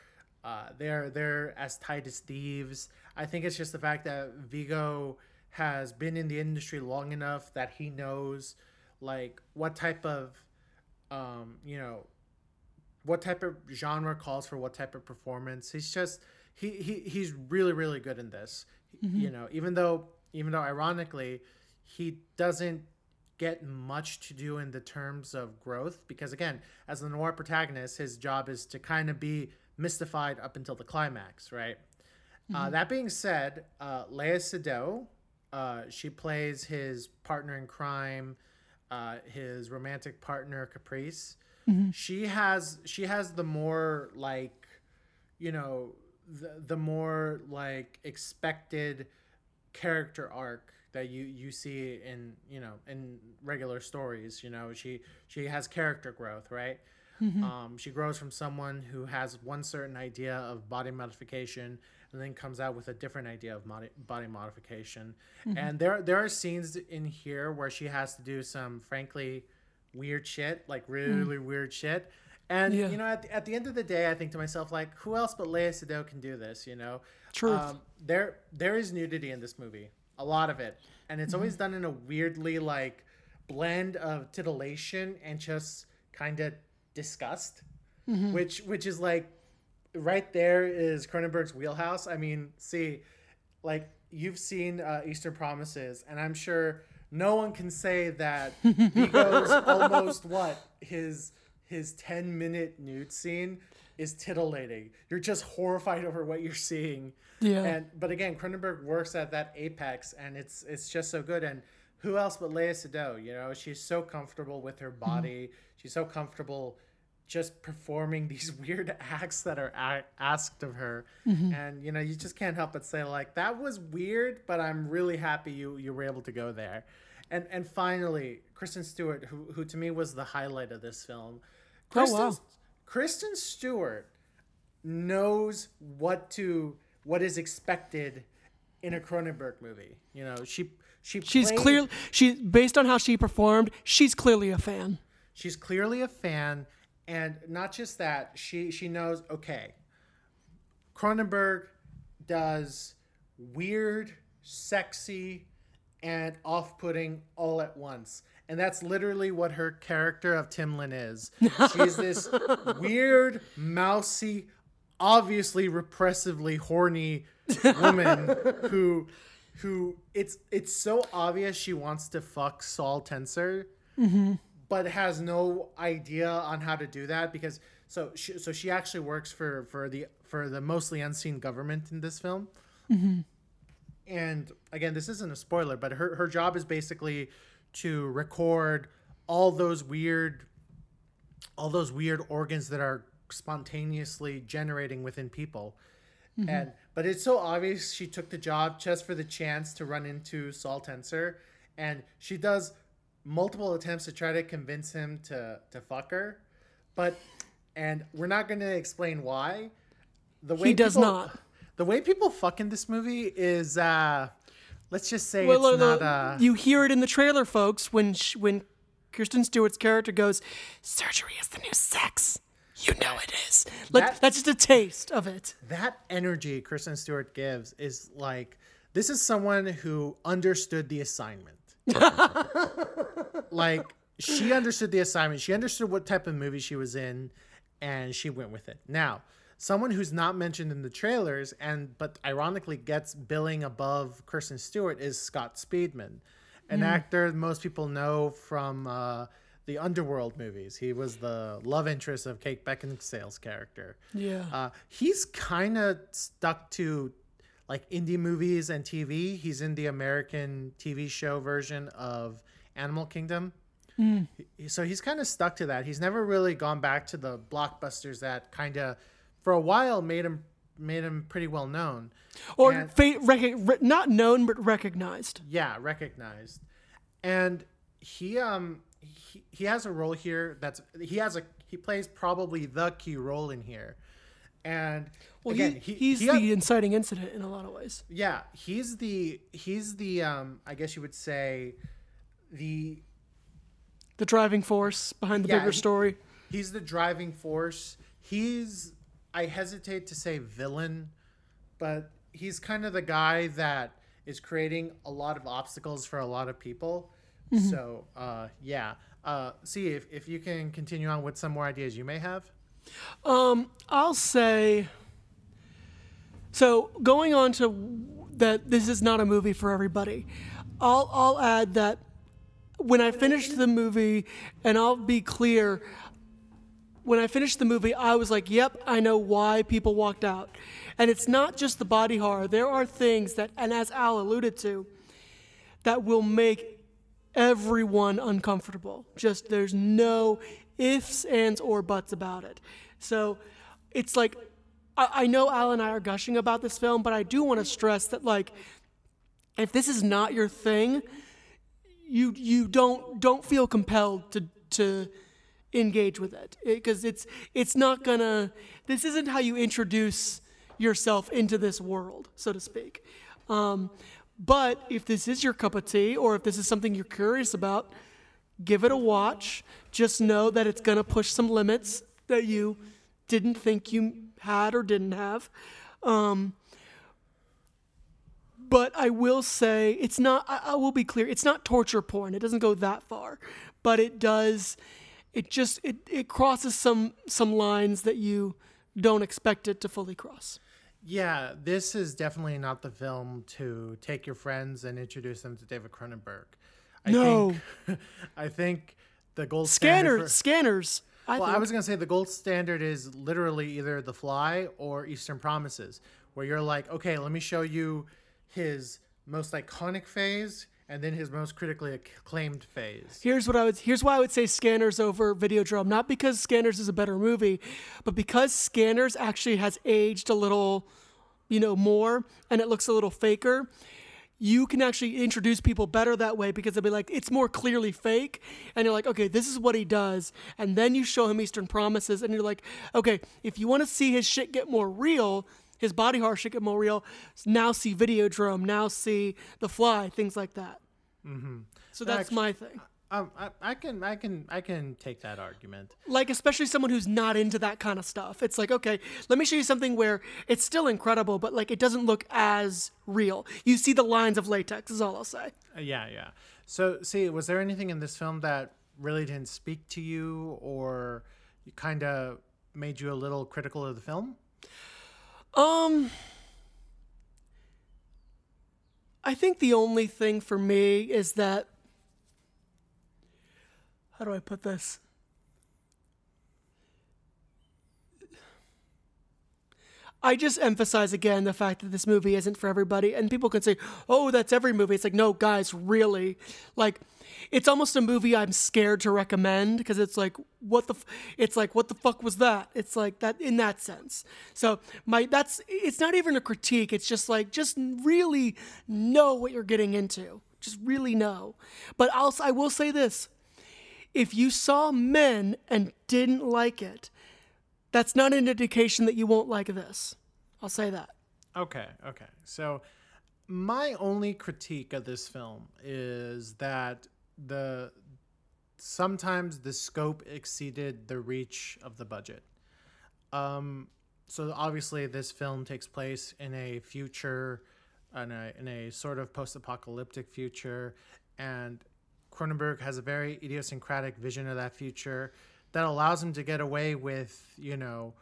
Uh, they're, they're as tight as thieves. I think it's just the fact that Viggo has been in the industry long enough that he knows like what type of, um, you know, what type of genre calls for what type of performance. He's just, he, he he's really, really good in this, mm-hmm. you know, even though, even though ironically, he doesn't get much to do in the terms of growth, because again, as the noir protagonist, his job is to kind of be mystified up until the climax, right? Mm-hmm. Uh, that being said, uh, Léa Seydoux, uh, she plays his partner in crime, uh, his romantic partner Caprice. Mm-hmm. She has she has the more like, you know, the the more like expected character arc that you, you see in, you know, in regular stories. You know, she she has character growth, right? Mm-hmm. Um, she grows from someone who has one certain idea of body modification and then comes out with a different idea of modi- body modification. Mm-hmm. And there there are scenes in here where she has to do some, frankly, weird shit, like really mm. weird shit. And, yeah. you know, at the, at the end of the day, I think to myself, like, who else but Léa Seydoux can do this, you know? Truth. Um, there there is nudity in this movie, a lot of it. And it's mm-hmm. always done in a weirdly, like, blend of titillation and just kind of disgust, mm-hmm. which which is like right there is Cronenberg's wheelhouse. I mean, see, like you've seen uh, Eastern Promises, and I'm sure no one can say that Viggo's almost what his his ten minute nude scene is titillating. You're just horrified over what you're seeing. Yeah. And but again, Cronenberg works at that apex, and it's it's just so good. And who else but Léa Seydoux, you know? She's so comfortable with her body. Mm-hmm. She's so comfortable just performing these weird acts that are a- asked of her. Mm-hmm. And, you know, you just can't help but say, like, that was weird, but I'm really happy you, you were able to go there. And and finally, Kristen Stewart, who, who to me was the highlight of this film. Kristen, oh, wow. Kristen Stewart knows what to what is expected in a Cronenberg movie. You know, she... She she's clearly she based on how she performed. She's clearly a fan. She's clearly a fan, and not just that. She she knows. Okay, Cronenberg does weird, sexy, and off-putting all at once, and that's literally what her character of Timlin is. She's this weird, mousy, obviously repressively horny woman who. Who it's it's so obvious she wants to fuck Saul Tenser, mm-hmm. but has no idea on how to do that because so she, so she actually works for for the for the mostly unseen government in this film, mm-hmm. and again this isn't a spoiler, but her her job is basically to record all those weird all those weird organs that are spontaneously generating within people. Mm-hmm. And but it's so obvious she took the job just for the chance to run into Saul Tenser, and she does multiple attempts to try to convince him to to fuck her, but and we're not going to explain why. The way he does people, not. The way people fuck in this movie is uh, let's just say well, it's no, not. Uh, you hear it in the trailer, folks. When she, when Kristen Stewart's character goes, "Surgery is the new sex." You know it is. Like, that, that's just a taste of it. That energy Kristen Stewart gives is like, this is someone who understood the assignment. Like, she understood the assignment. She understood what type of movie she was in, and she went with it. Now, someone who's not mentioned in the trailers, and but ironically gets billing above Kristen Stewart, is Scott Speedman, an mm. actor most people know from... Uh, the Underworld movies. He was the love interest of Kate Beckinsale's character. Yeah. Uh, he's kind of stuck to like indie movies and T V. He's in the American T V show version of Animal Kingdom. Mm. So he's kind of stuck to that. He's never really gone back to the blockbusters that kind of, for a while, made him made him pretty well known. Or and, fa- rec- not known, but recognized. Yeah, recognized. And he... um. He, he has a role here that's he has a he plays probably the key role in here, and well, again he, he's he, the he, inciting incident in a lot of ways. Yeah, he's the he's the um, I guess you would say the the driving force behind the yeah, bigger he, story. He's the driving force. He's I hesitate to say villain, but he's kind of the guy that is creating a lot of obstacles for a lot of people. Mm-hmm. So, uh, yeah. Uh, see if, if you can continue on with some more ideas you may have. Um, I'll say, so going on to that, this is not a movie for everybody. I'll, I'll add that when I finished the movie, and I'll be clear, when I finished the movie, I was like, yep, I know why people walked out. And it's not just the body horror. There are things that, and as Al alluded to, that will make everyone uncomfortable. Just there's no ifs, ands, or buts about it. So it's like, I, I know Al and I are gushing about this film, but I do want to stress that, like, if this is not your thing, you you don't don't feel compelled to to engage with it, because it, it's it's not gonna. This isn't how you introduce yourself into this world, so to speak. Um, but if this is your cup of tea, or if this is something you're curious about, give it a watch. Just know that it's gonna push some limits that you didn't think you had or didn't have. Um, but I will say, it's not, I, I will be clear, it's not torture porn. It doesn't go that far, but it does, it just, it, it crosses some some lines that you don't expect it to fully cross. Yeah, this is definitely not the film to take your friends and introduce them to David Cronenberg. I no. think I think the gold standard... Scanners, for, Scanners. I well, think. I was going to say the gold standard is literally either The Fly or Eastern Promises, where you're like, okay, let me show you his most iconic phase and then his most critically acclaimed phase. Here's what I would. Here's why I would say Scanners over Videodrome. Not because Scanners is a better movie, but because Scanners actually has aged a little, you know, more, and it looks a little faker. You can actually introduce people better that way, because they'll be like, it's more clearly fake. And you're like, okay, this is what he does. And then you show him Eastern Promises and you're like, okay, if you want to see his shit get more real, his body horror shit get more real, now see Videodrome, now see The Fly, things like that. Mm-hmm. So that's Actually, my thing. I, I, I can, I can, I can take that argument. Like, especially someone who's not into that kind of stuff. It's like, okay, let me show you something where it's still incredible, but like it doesn't look as real. You see the lines of latex is all I'll say. Uh, yeah, yeah. So, see, was there anything in this film that really didn't speak to you, or kind of made you a little critical of the film? Um. I think the only thing for me is that, how do I put this? I just emphasize again the fact that this movie isn't for everybody, and people can say, oh, that's every movie. It's like, no, guys, really. Like, it's almost a movie I'm scared to recommend, because it's like, what the, f- it's like, what the fuck was that? It's like that in that sense. So my, that's, it's not even a critique. It's just like, just really know what you're getting into. Just really know. But I'll, I will say this. If you saw Men and didn't like it, that's not an indication that you won't like this. I'll say that. Okay, okay. So my only critique of this film is that the sometimes the scope exceeded the reach of the budget. Um, so obviously this film takes place in a future, in a, in a sort of post-apocalyptic future, and Cronenberg has a very idiosyncratic vision of that future that allows him to get away with, you know,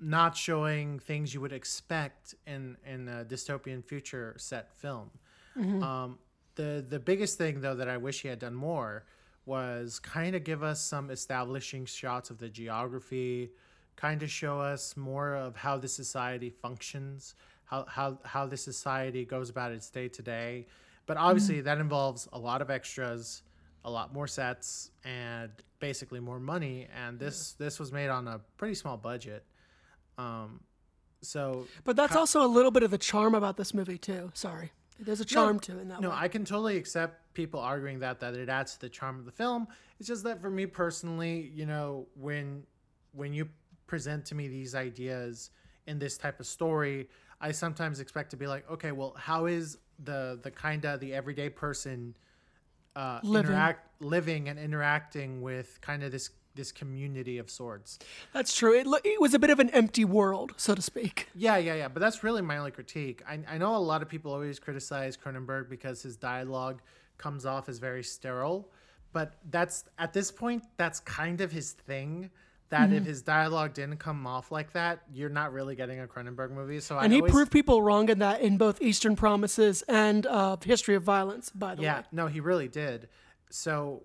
not showing things you would expect in, in a dystopian future set film. Mm-hmm. Um, the the biggest thing, though, that I wish he had done more was kind of give us some establishing shots of the geography, kind of show us more of how the society functions, how how, how the society goes about its day-to-day. But obviously mm-hmm. that involves a lot of extras, a lot more sets, and basically more money, and this yeah. this was made on a pretty small budget. Um, so, but that's co- also a little bit of the charm about this movie too. Sorry, there's a charm no, to it. In that no, way. I can totally accept people arguing that that it adds to the charm of the film. It's just that for me personally, you know, when when you present to me these ideas in this type of story, I sometimes expect to be like, okay, well, how is the the kind of the everyday person Uh, living. Interact, living and interacting with kind of this this community of sorts. That's true. It, it was a bit of an empty world, so to speak. Yeah, yeah, yeah. But that's really my only critique. I, I know a lot of people always criticize Cronenberg because his dialogue comes off as very sterile. But that's, at this point, that's kind of his thing. That mm-hmm. if his dialogue didn't come off like that, you're not really getting a Cronenberg movie. So and I he always... proved people wrong in that in both Eastern Promises and uh, History of Violence, by the yeah, way. Yeah, no, he really did. So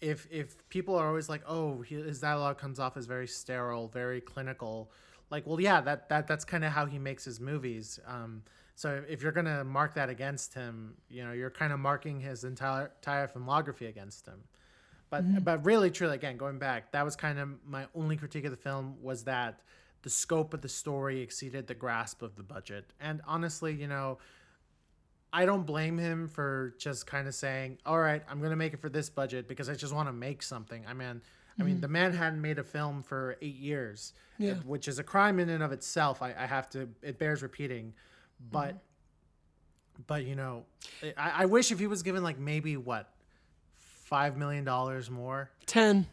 if if people are always like, oh, his dialogue comes off as very sterile, very clinical, like, well, yeah, that that that's kind of how he makes his movies. Um, so if you're going to mark that against him, you know, you're kind of marking his entire entire filmography against him. But mm-hmm. but really, truly, again, going back, that was kind of my only critique of the film, was that the scope of the story exceeded the grasp of the budget. And honestly, you know, I don't blame him for just kind of saying, all right, I'm going to make it for this budget because I just want to make something. I mean, mm-hmm. I mean, the man hadn't made a film for eight years, yeah. which is a crime in and of itself. I, I have to, it bears repeating. But, mm-hmm. but you know, I, I wish if he was given like maybe what? five million dollars more? ten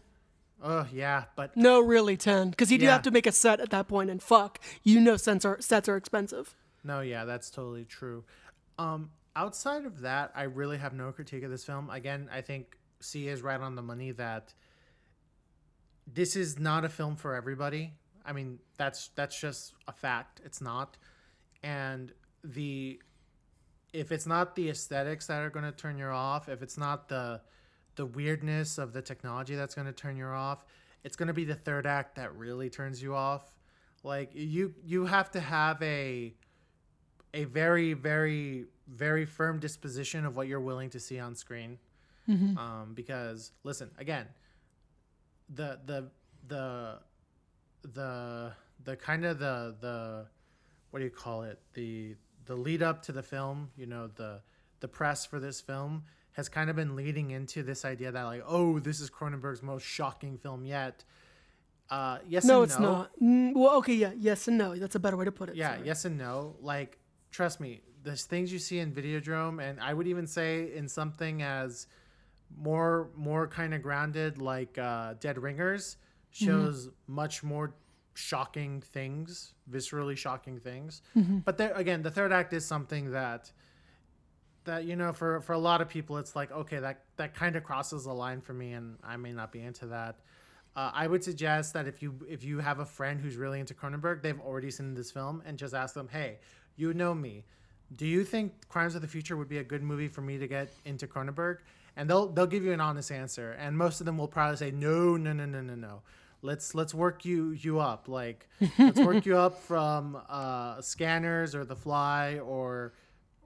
Oh, yeah, but... No, really, ten Because you do yeah. have to make a set at that point, and fuck, you know sets are, sets are expensive. No, yeah, that's totally true. Um, outside of that, I really have no critique of this film. Again, I think C is right on the money that this is not a film for everybody. I mean, that's that's just a fact. It's not. And the... If it's not the aesthetics that are going to turn you off, if it's not the... the weirdness of the technology that's going to turn you off, it's going to be the third act that really turns you off. Like you, you have to have a, a very, very, very firm disposition of what you're willing to see on screen. Mm-hmm. Um, because listen, again, the, the, the, the, the kind of the, the, what do you call it? The, the lead up to the film, you know, the, the press for this film has kind of been leading into this idea that like, oh, this is Cronenberg's most shocking film yet. Uh, yes no, and no. No, it's not. Mm, well, okay, yeah, yes and no. That's a better way to put it. Yeah, sorry. Yes and no. Like, trust me, there's things you see in Videodrome, and I would even say in something as more more kind of grounded, like uh, Dead Ringers, shows mm-hmm. much more shocking things, viscerally shocking things. Mm-hmm. But there, again, the third act is something that... that, you know, for, for a lot of people, it's like, okay, that, that kind of crosses the line for me, and I may not be into that. Uh, I would suggest that if you if you have a friend who's really into Cronenberg, they've already seen this film, and just ask them, hey, you know me. Do you think Crimes of the Future would be a good movie for me to get into Cronenberg? And they'll they'll give you an honest answer, and most of them will probably say, no, no, no, no, no, no. Let's let's work you you up. Like, let's work you up from uh, Scanners or The Fly or...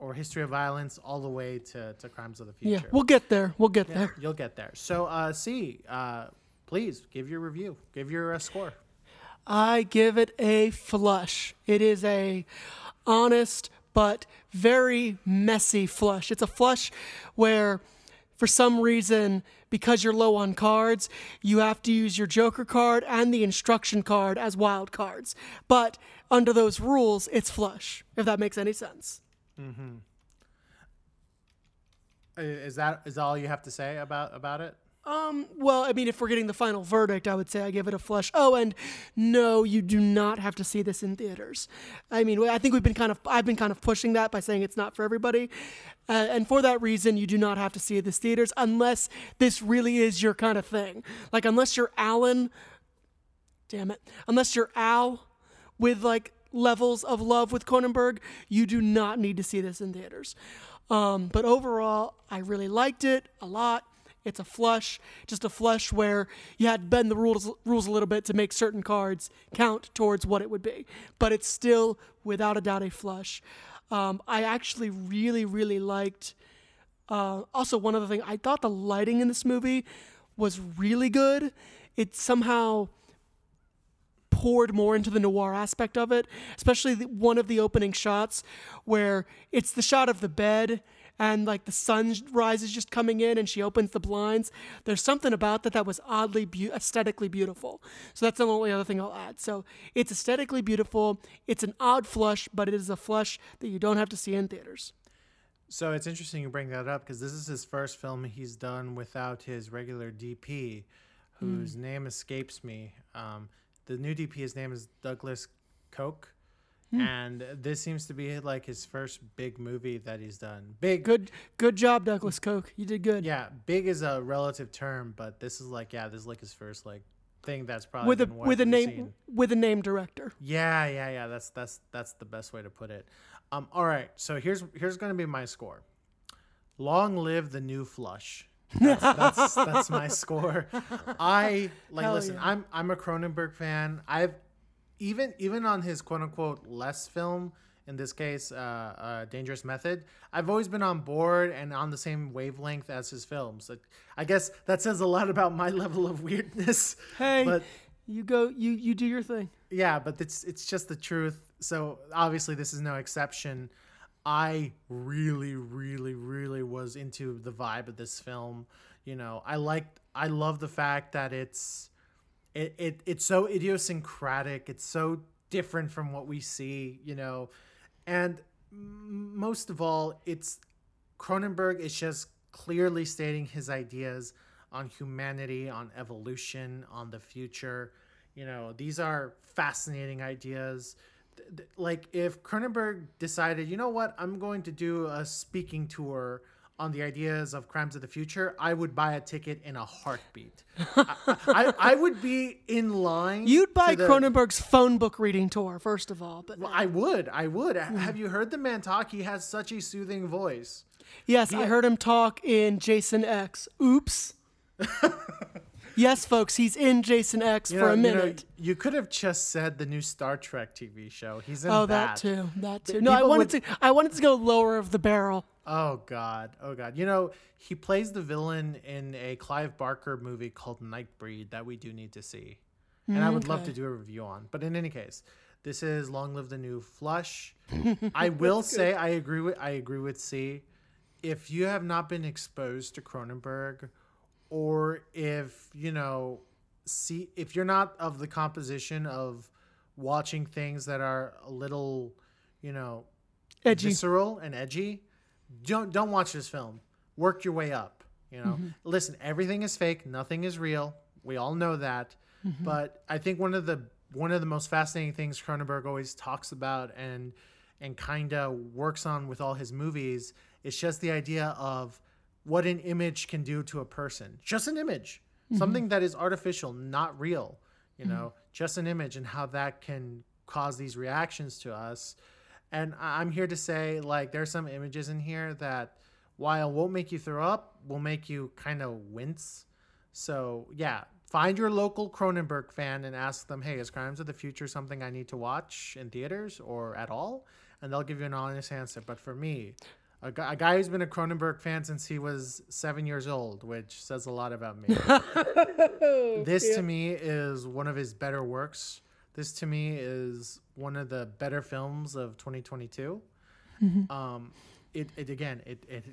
or History of Violence all the way to, to Crimes of the Future. Yeah, we'll get there. We'll get yeah, there. You'll get there. So, uh, C, uh, please give your review. Give your uh, score. I give it a flush. It is a honest but very messy flush. It's a flush where, for some reason, because you're low on cards, you have to use your Joker card and the instruction card as wild cards. But under those rules, it's flush, if that makes any sense. Mm-hmm. Is that is all you have to say about, about it? Um, well, I mean, if we're getting the final verdict, I would say I give it a flush. Oh, and no, you do not have to see this in theaters. I mean, I think we've been kind of I've been kind of pushing that by saying it's not for everybody, uh, and for that reason, you do not have to see this theaters unless this really is your kind of thing. Like unless you're Alan, damn it, unless you're Al, with like. Levels of love with Cronenberg, you do not need to see this in theaters. Um, but overall, I really liked it a lot. It's a flush, just a flush where you had to bend the rules rules a little bit to make certain cards count towards what it would be. But it's still, without a doubt, a flush. Um, I actually really, really liked... Uh, also, one other thing, I thought the lighting in this movie was really good. It somehow... poured more into the noir aspect of it, especially the, one of the opening shots where it's the shot of the bed and like the sunrise is just coming in and she opens the blinds. There's something about that that was oddly be- aesthetically beautiful. So that's the only other thing I'll add. So it's aesthetically beautiful. It's an odd flush, but it is a flush that you don't have to see in theaters. So it's interesting you bring that up because this is his first film he's done without his regular D P, whose mm. name escapes me. Um, The new D P, his name is Douglas Koch. Hmm. And this seems to be like his first big movie that he's done. Big, good, good job, Douglas Koch. You did good. Yeah, big is a relative term, but this is like, yeah, this is like his first like thing that's probably with a with a name seen. with a name director. Yeah, yeah, yeah. That's that's that's the best way to put it. Um, all right, so here's here's going to be my score. Long live the new flush. That's that's, that's my score. I like Hell listen. Yeah. I'm I'm a Cronenberg fan. I've Even even on his quote-unquote less film, in this case, uh, uh, Dangerous Method, I've always been on board and on the same wavelength as his films. Like, I guess that says a lot about my level of weirdness. Hey, but, you go, you, you do your thing. Yeah, but it's, it's just the truth. So obviously this is no exception. I really, really, really was into the vibe of this film. You know, I liked, I love the fact that it's... It, it it's so idiosyncratic. It's so different from what we see, you know. And most of all, it's Cronenberg is just clearly stating his ideas on humanity, on evolution, on the future. You know, these are fascinating ideas. Like if Cronenberg decided, you know what, I'm going to do a speaking tour on the ideas of Crimes of the Future, I would buy a ticket in a heartbeat. I, I, I would be in line. You'd buy the, Cronenberg's phone book reading tour, first of all. But well, I would. I would. Mm. Have you heard the man talk? He has such a soothing voice. Yes, he, I heard him talk in Jason X. Oops. Yes, folks, he's in Jason X for know, a minute. You, know, you could have just said the new Star Trek T V show. He's in that. Oh, that, that too. That too. No, People I wanted would... to. I wanted to go lower of the barrel. Oh, God. Oh, God. You know, he plays the villain in a Clive Barker movie called Nightbreed that we do need to see. And mm, I would okay. love to do a review on. But in any case, this is Long Live the New Flush. I will say I agree with I agree with C. If you have not been exposed to Cronenberg or if, you know, see if you're not of the composition of watching things that are a little, you know, edgy. visceral and edgy, Don't don't watch this film. Work your way up. You know, mm-hmm. Listen, everything is fake. Nothing is real. We all know that. Mm-hmm. But I think one of the one of the most fascinating things Cronenberg always talks about and and kind of works on with all his movies is just the idea of what an image can do to a person. Just an image, mm-hmm. something that is artificial, not real. You mm-hmm. know, just an image and how that can cause these reactions to us. And I'm here to say, like, there's some images in here that, while won't make you throw up, will make you kind of wince. So, yeah, find your local Cronenberg fan and ask them, hey, is Crimes of the Future something I need to watch in theaters or at all? And they'll give you an honest answer. But for me, a guy, a guy who's been a Cronenberg fan since he was seven years old, which says a lot about me. This, yeah. to me, is one of his better works. This, to me, is one of the better films of twenty twenty-two. Mm-hmm. Um, it, it again, it it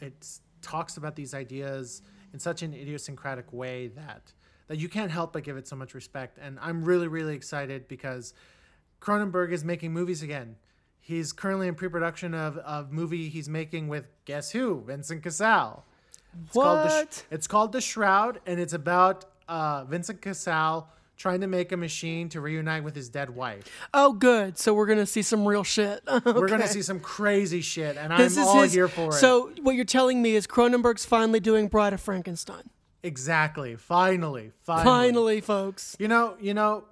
it talks about these ideas in such an idiosyncratic way that that you can't help but give it so much respect. And I'm really, really excited because Cronenberg is making movies again. He's currently in pre-production of a movie he's making with, guess who? Vincent Cassel. It's what? Called the Sh- it's called The Shroud, and it's about uh, Vincent Cassel trying to make a machine to reunite with his dead wife. Oh, good. So we're going to see some real shit. Okay. We're going to see some crazy shit, and this I'm all his, here for it. So what you're telling me is Cronenberg's finally doing Bride of Frankenstein. Exactly. Finally. Finally. Finally, folks. You know, you know,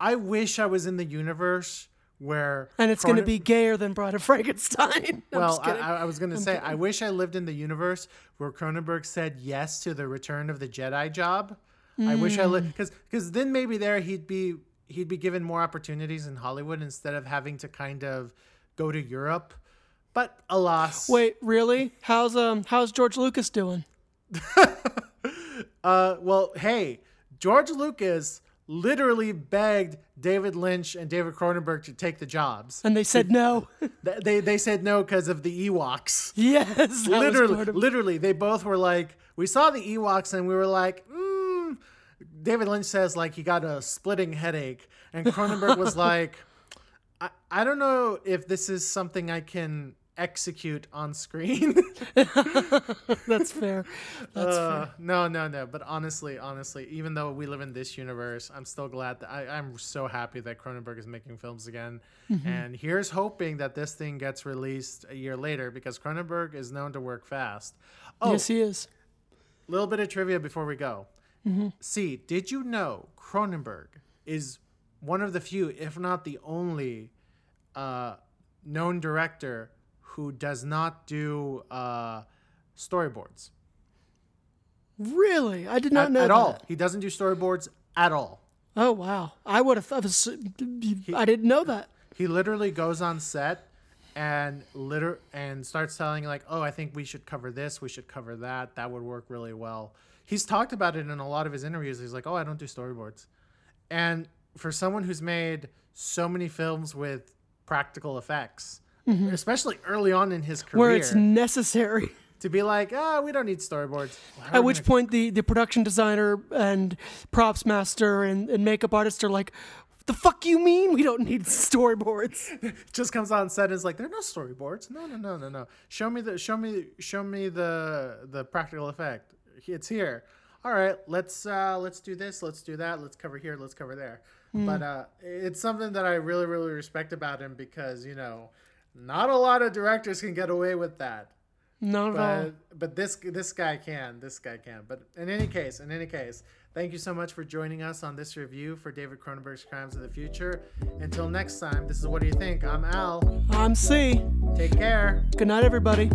I wish I was in the universe where... And it's Cronen- going to be gayer than Bride of Frankenstein. No, well, I, I was going to say, kidding. I wish I lived in the universe where Cronenberg said yes to the Return of the Jedi job. I wish I lived, because because then maybe there he'd be he'd be given more opportunities in Hollywood instead of having to kind of go to Europe. But alas. Wait, really? How's um how's George Lucas doing? uh, well, hey, George Lucas literally begged David Lynch and David Cronenberg to take the jobs, and they said no. they they said no because of the Ewoks. Yes, literally, literally, they both were like, we saw the Ewoks and we were like. Mm, David Lynch says, like, he got a splitting headache. And Cronenberg was like, I, I don't know if this is something I can execute on screen. That's fair. That's uh, fair. No, no, no. But honestly, honestly, even though we live in this universe, I'm still glad that I, I'm so happy that Cronenberg is making films again. Mm-hmm. And here's hoping that this thing gets released a year later, because Cronenberg is known to work fast. Oh, yes, he is. Little bit of trivia before we go. Mm-hmm. See, did you know Cronenberg is one of the few, if not the only, uh, known director who does not do uh, storyboards? Really? I did not at, know at that. all. He doesn't do storyboards at all. Oh, wow. I would have, I, was, he, I didn't know that. He literally goes on set and liter- and starts telling, like, oh, I think we should cover this. We should cover that. That would work really well. He's talked about it in a lot of his interviews. He's like, oh, I don't do storyboards. And for someone who's made so many films with practical effects, mm-hmm. especially early on in his career, where it's necessary to be like, ah, oh, we don't need storyboards. Well, at which point the, the production designer and props master and, and makeup artist are like, the fuck you mean we don't need storyboards? Just comes on set and is like, there are no storyboards. No, no, no, no, no. Show me the, show me, show me the, the practical effect. It's here. All right, let's uh, let's do this. Let's do that. Let's cover here. Let's cover there. Mm. But uh, it's something that I really, really respect about him, because, you know, not a lot of directors can get away with that. Not but, at all. But this this guy can. This guy can. But in any case, in any case, thank you so much for joining us on this review for David Cronenberg's Crimes of the Future. Until next time, this is What Do You Think? I'm Al. I'm C. Take care. Good night, everybody.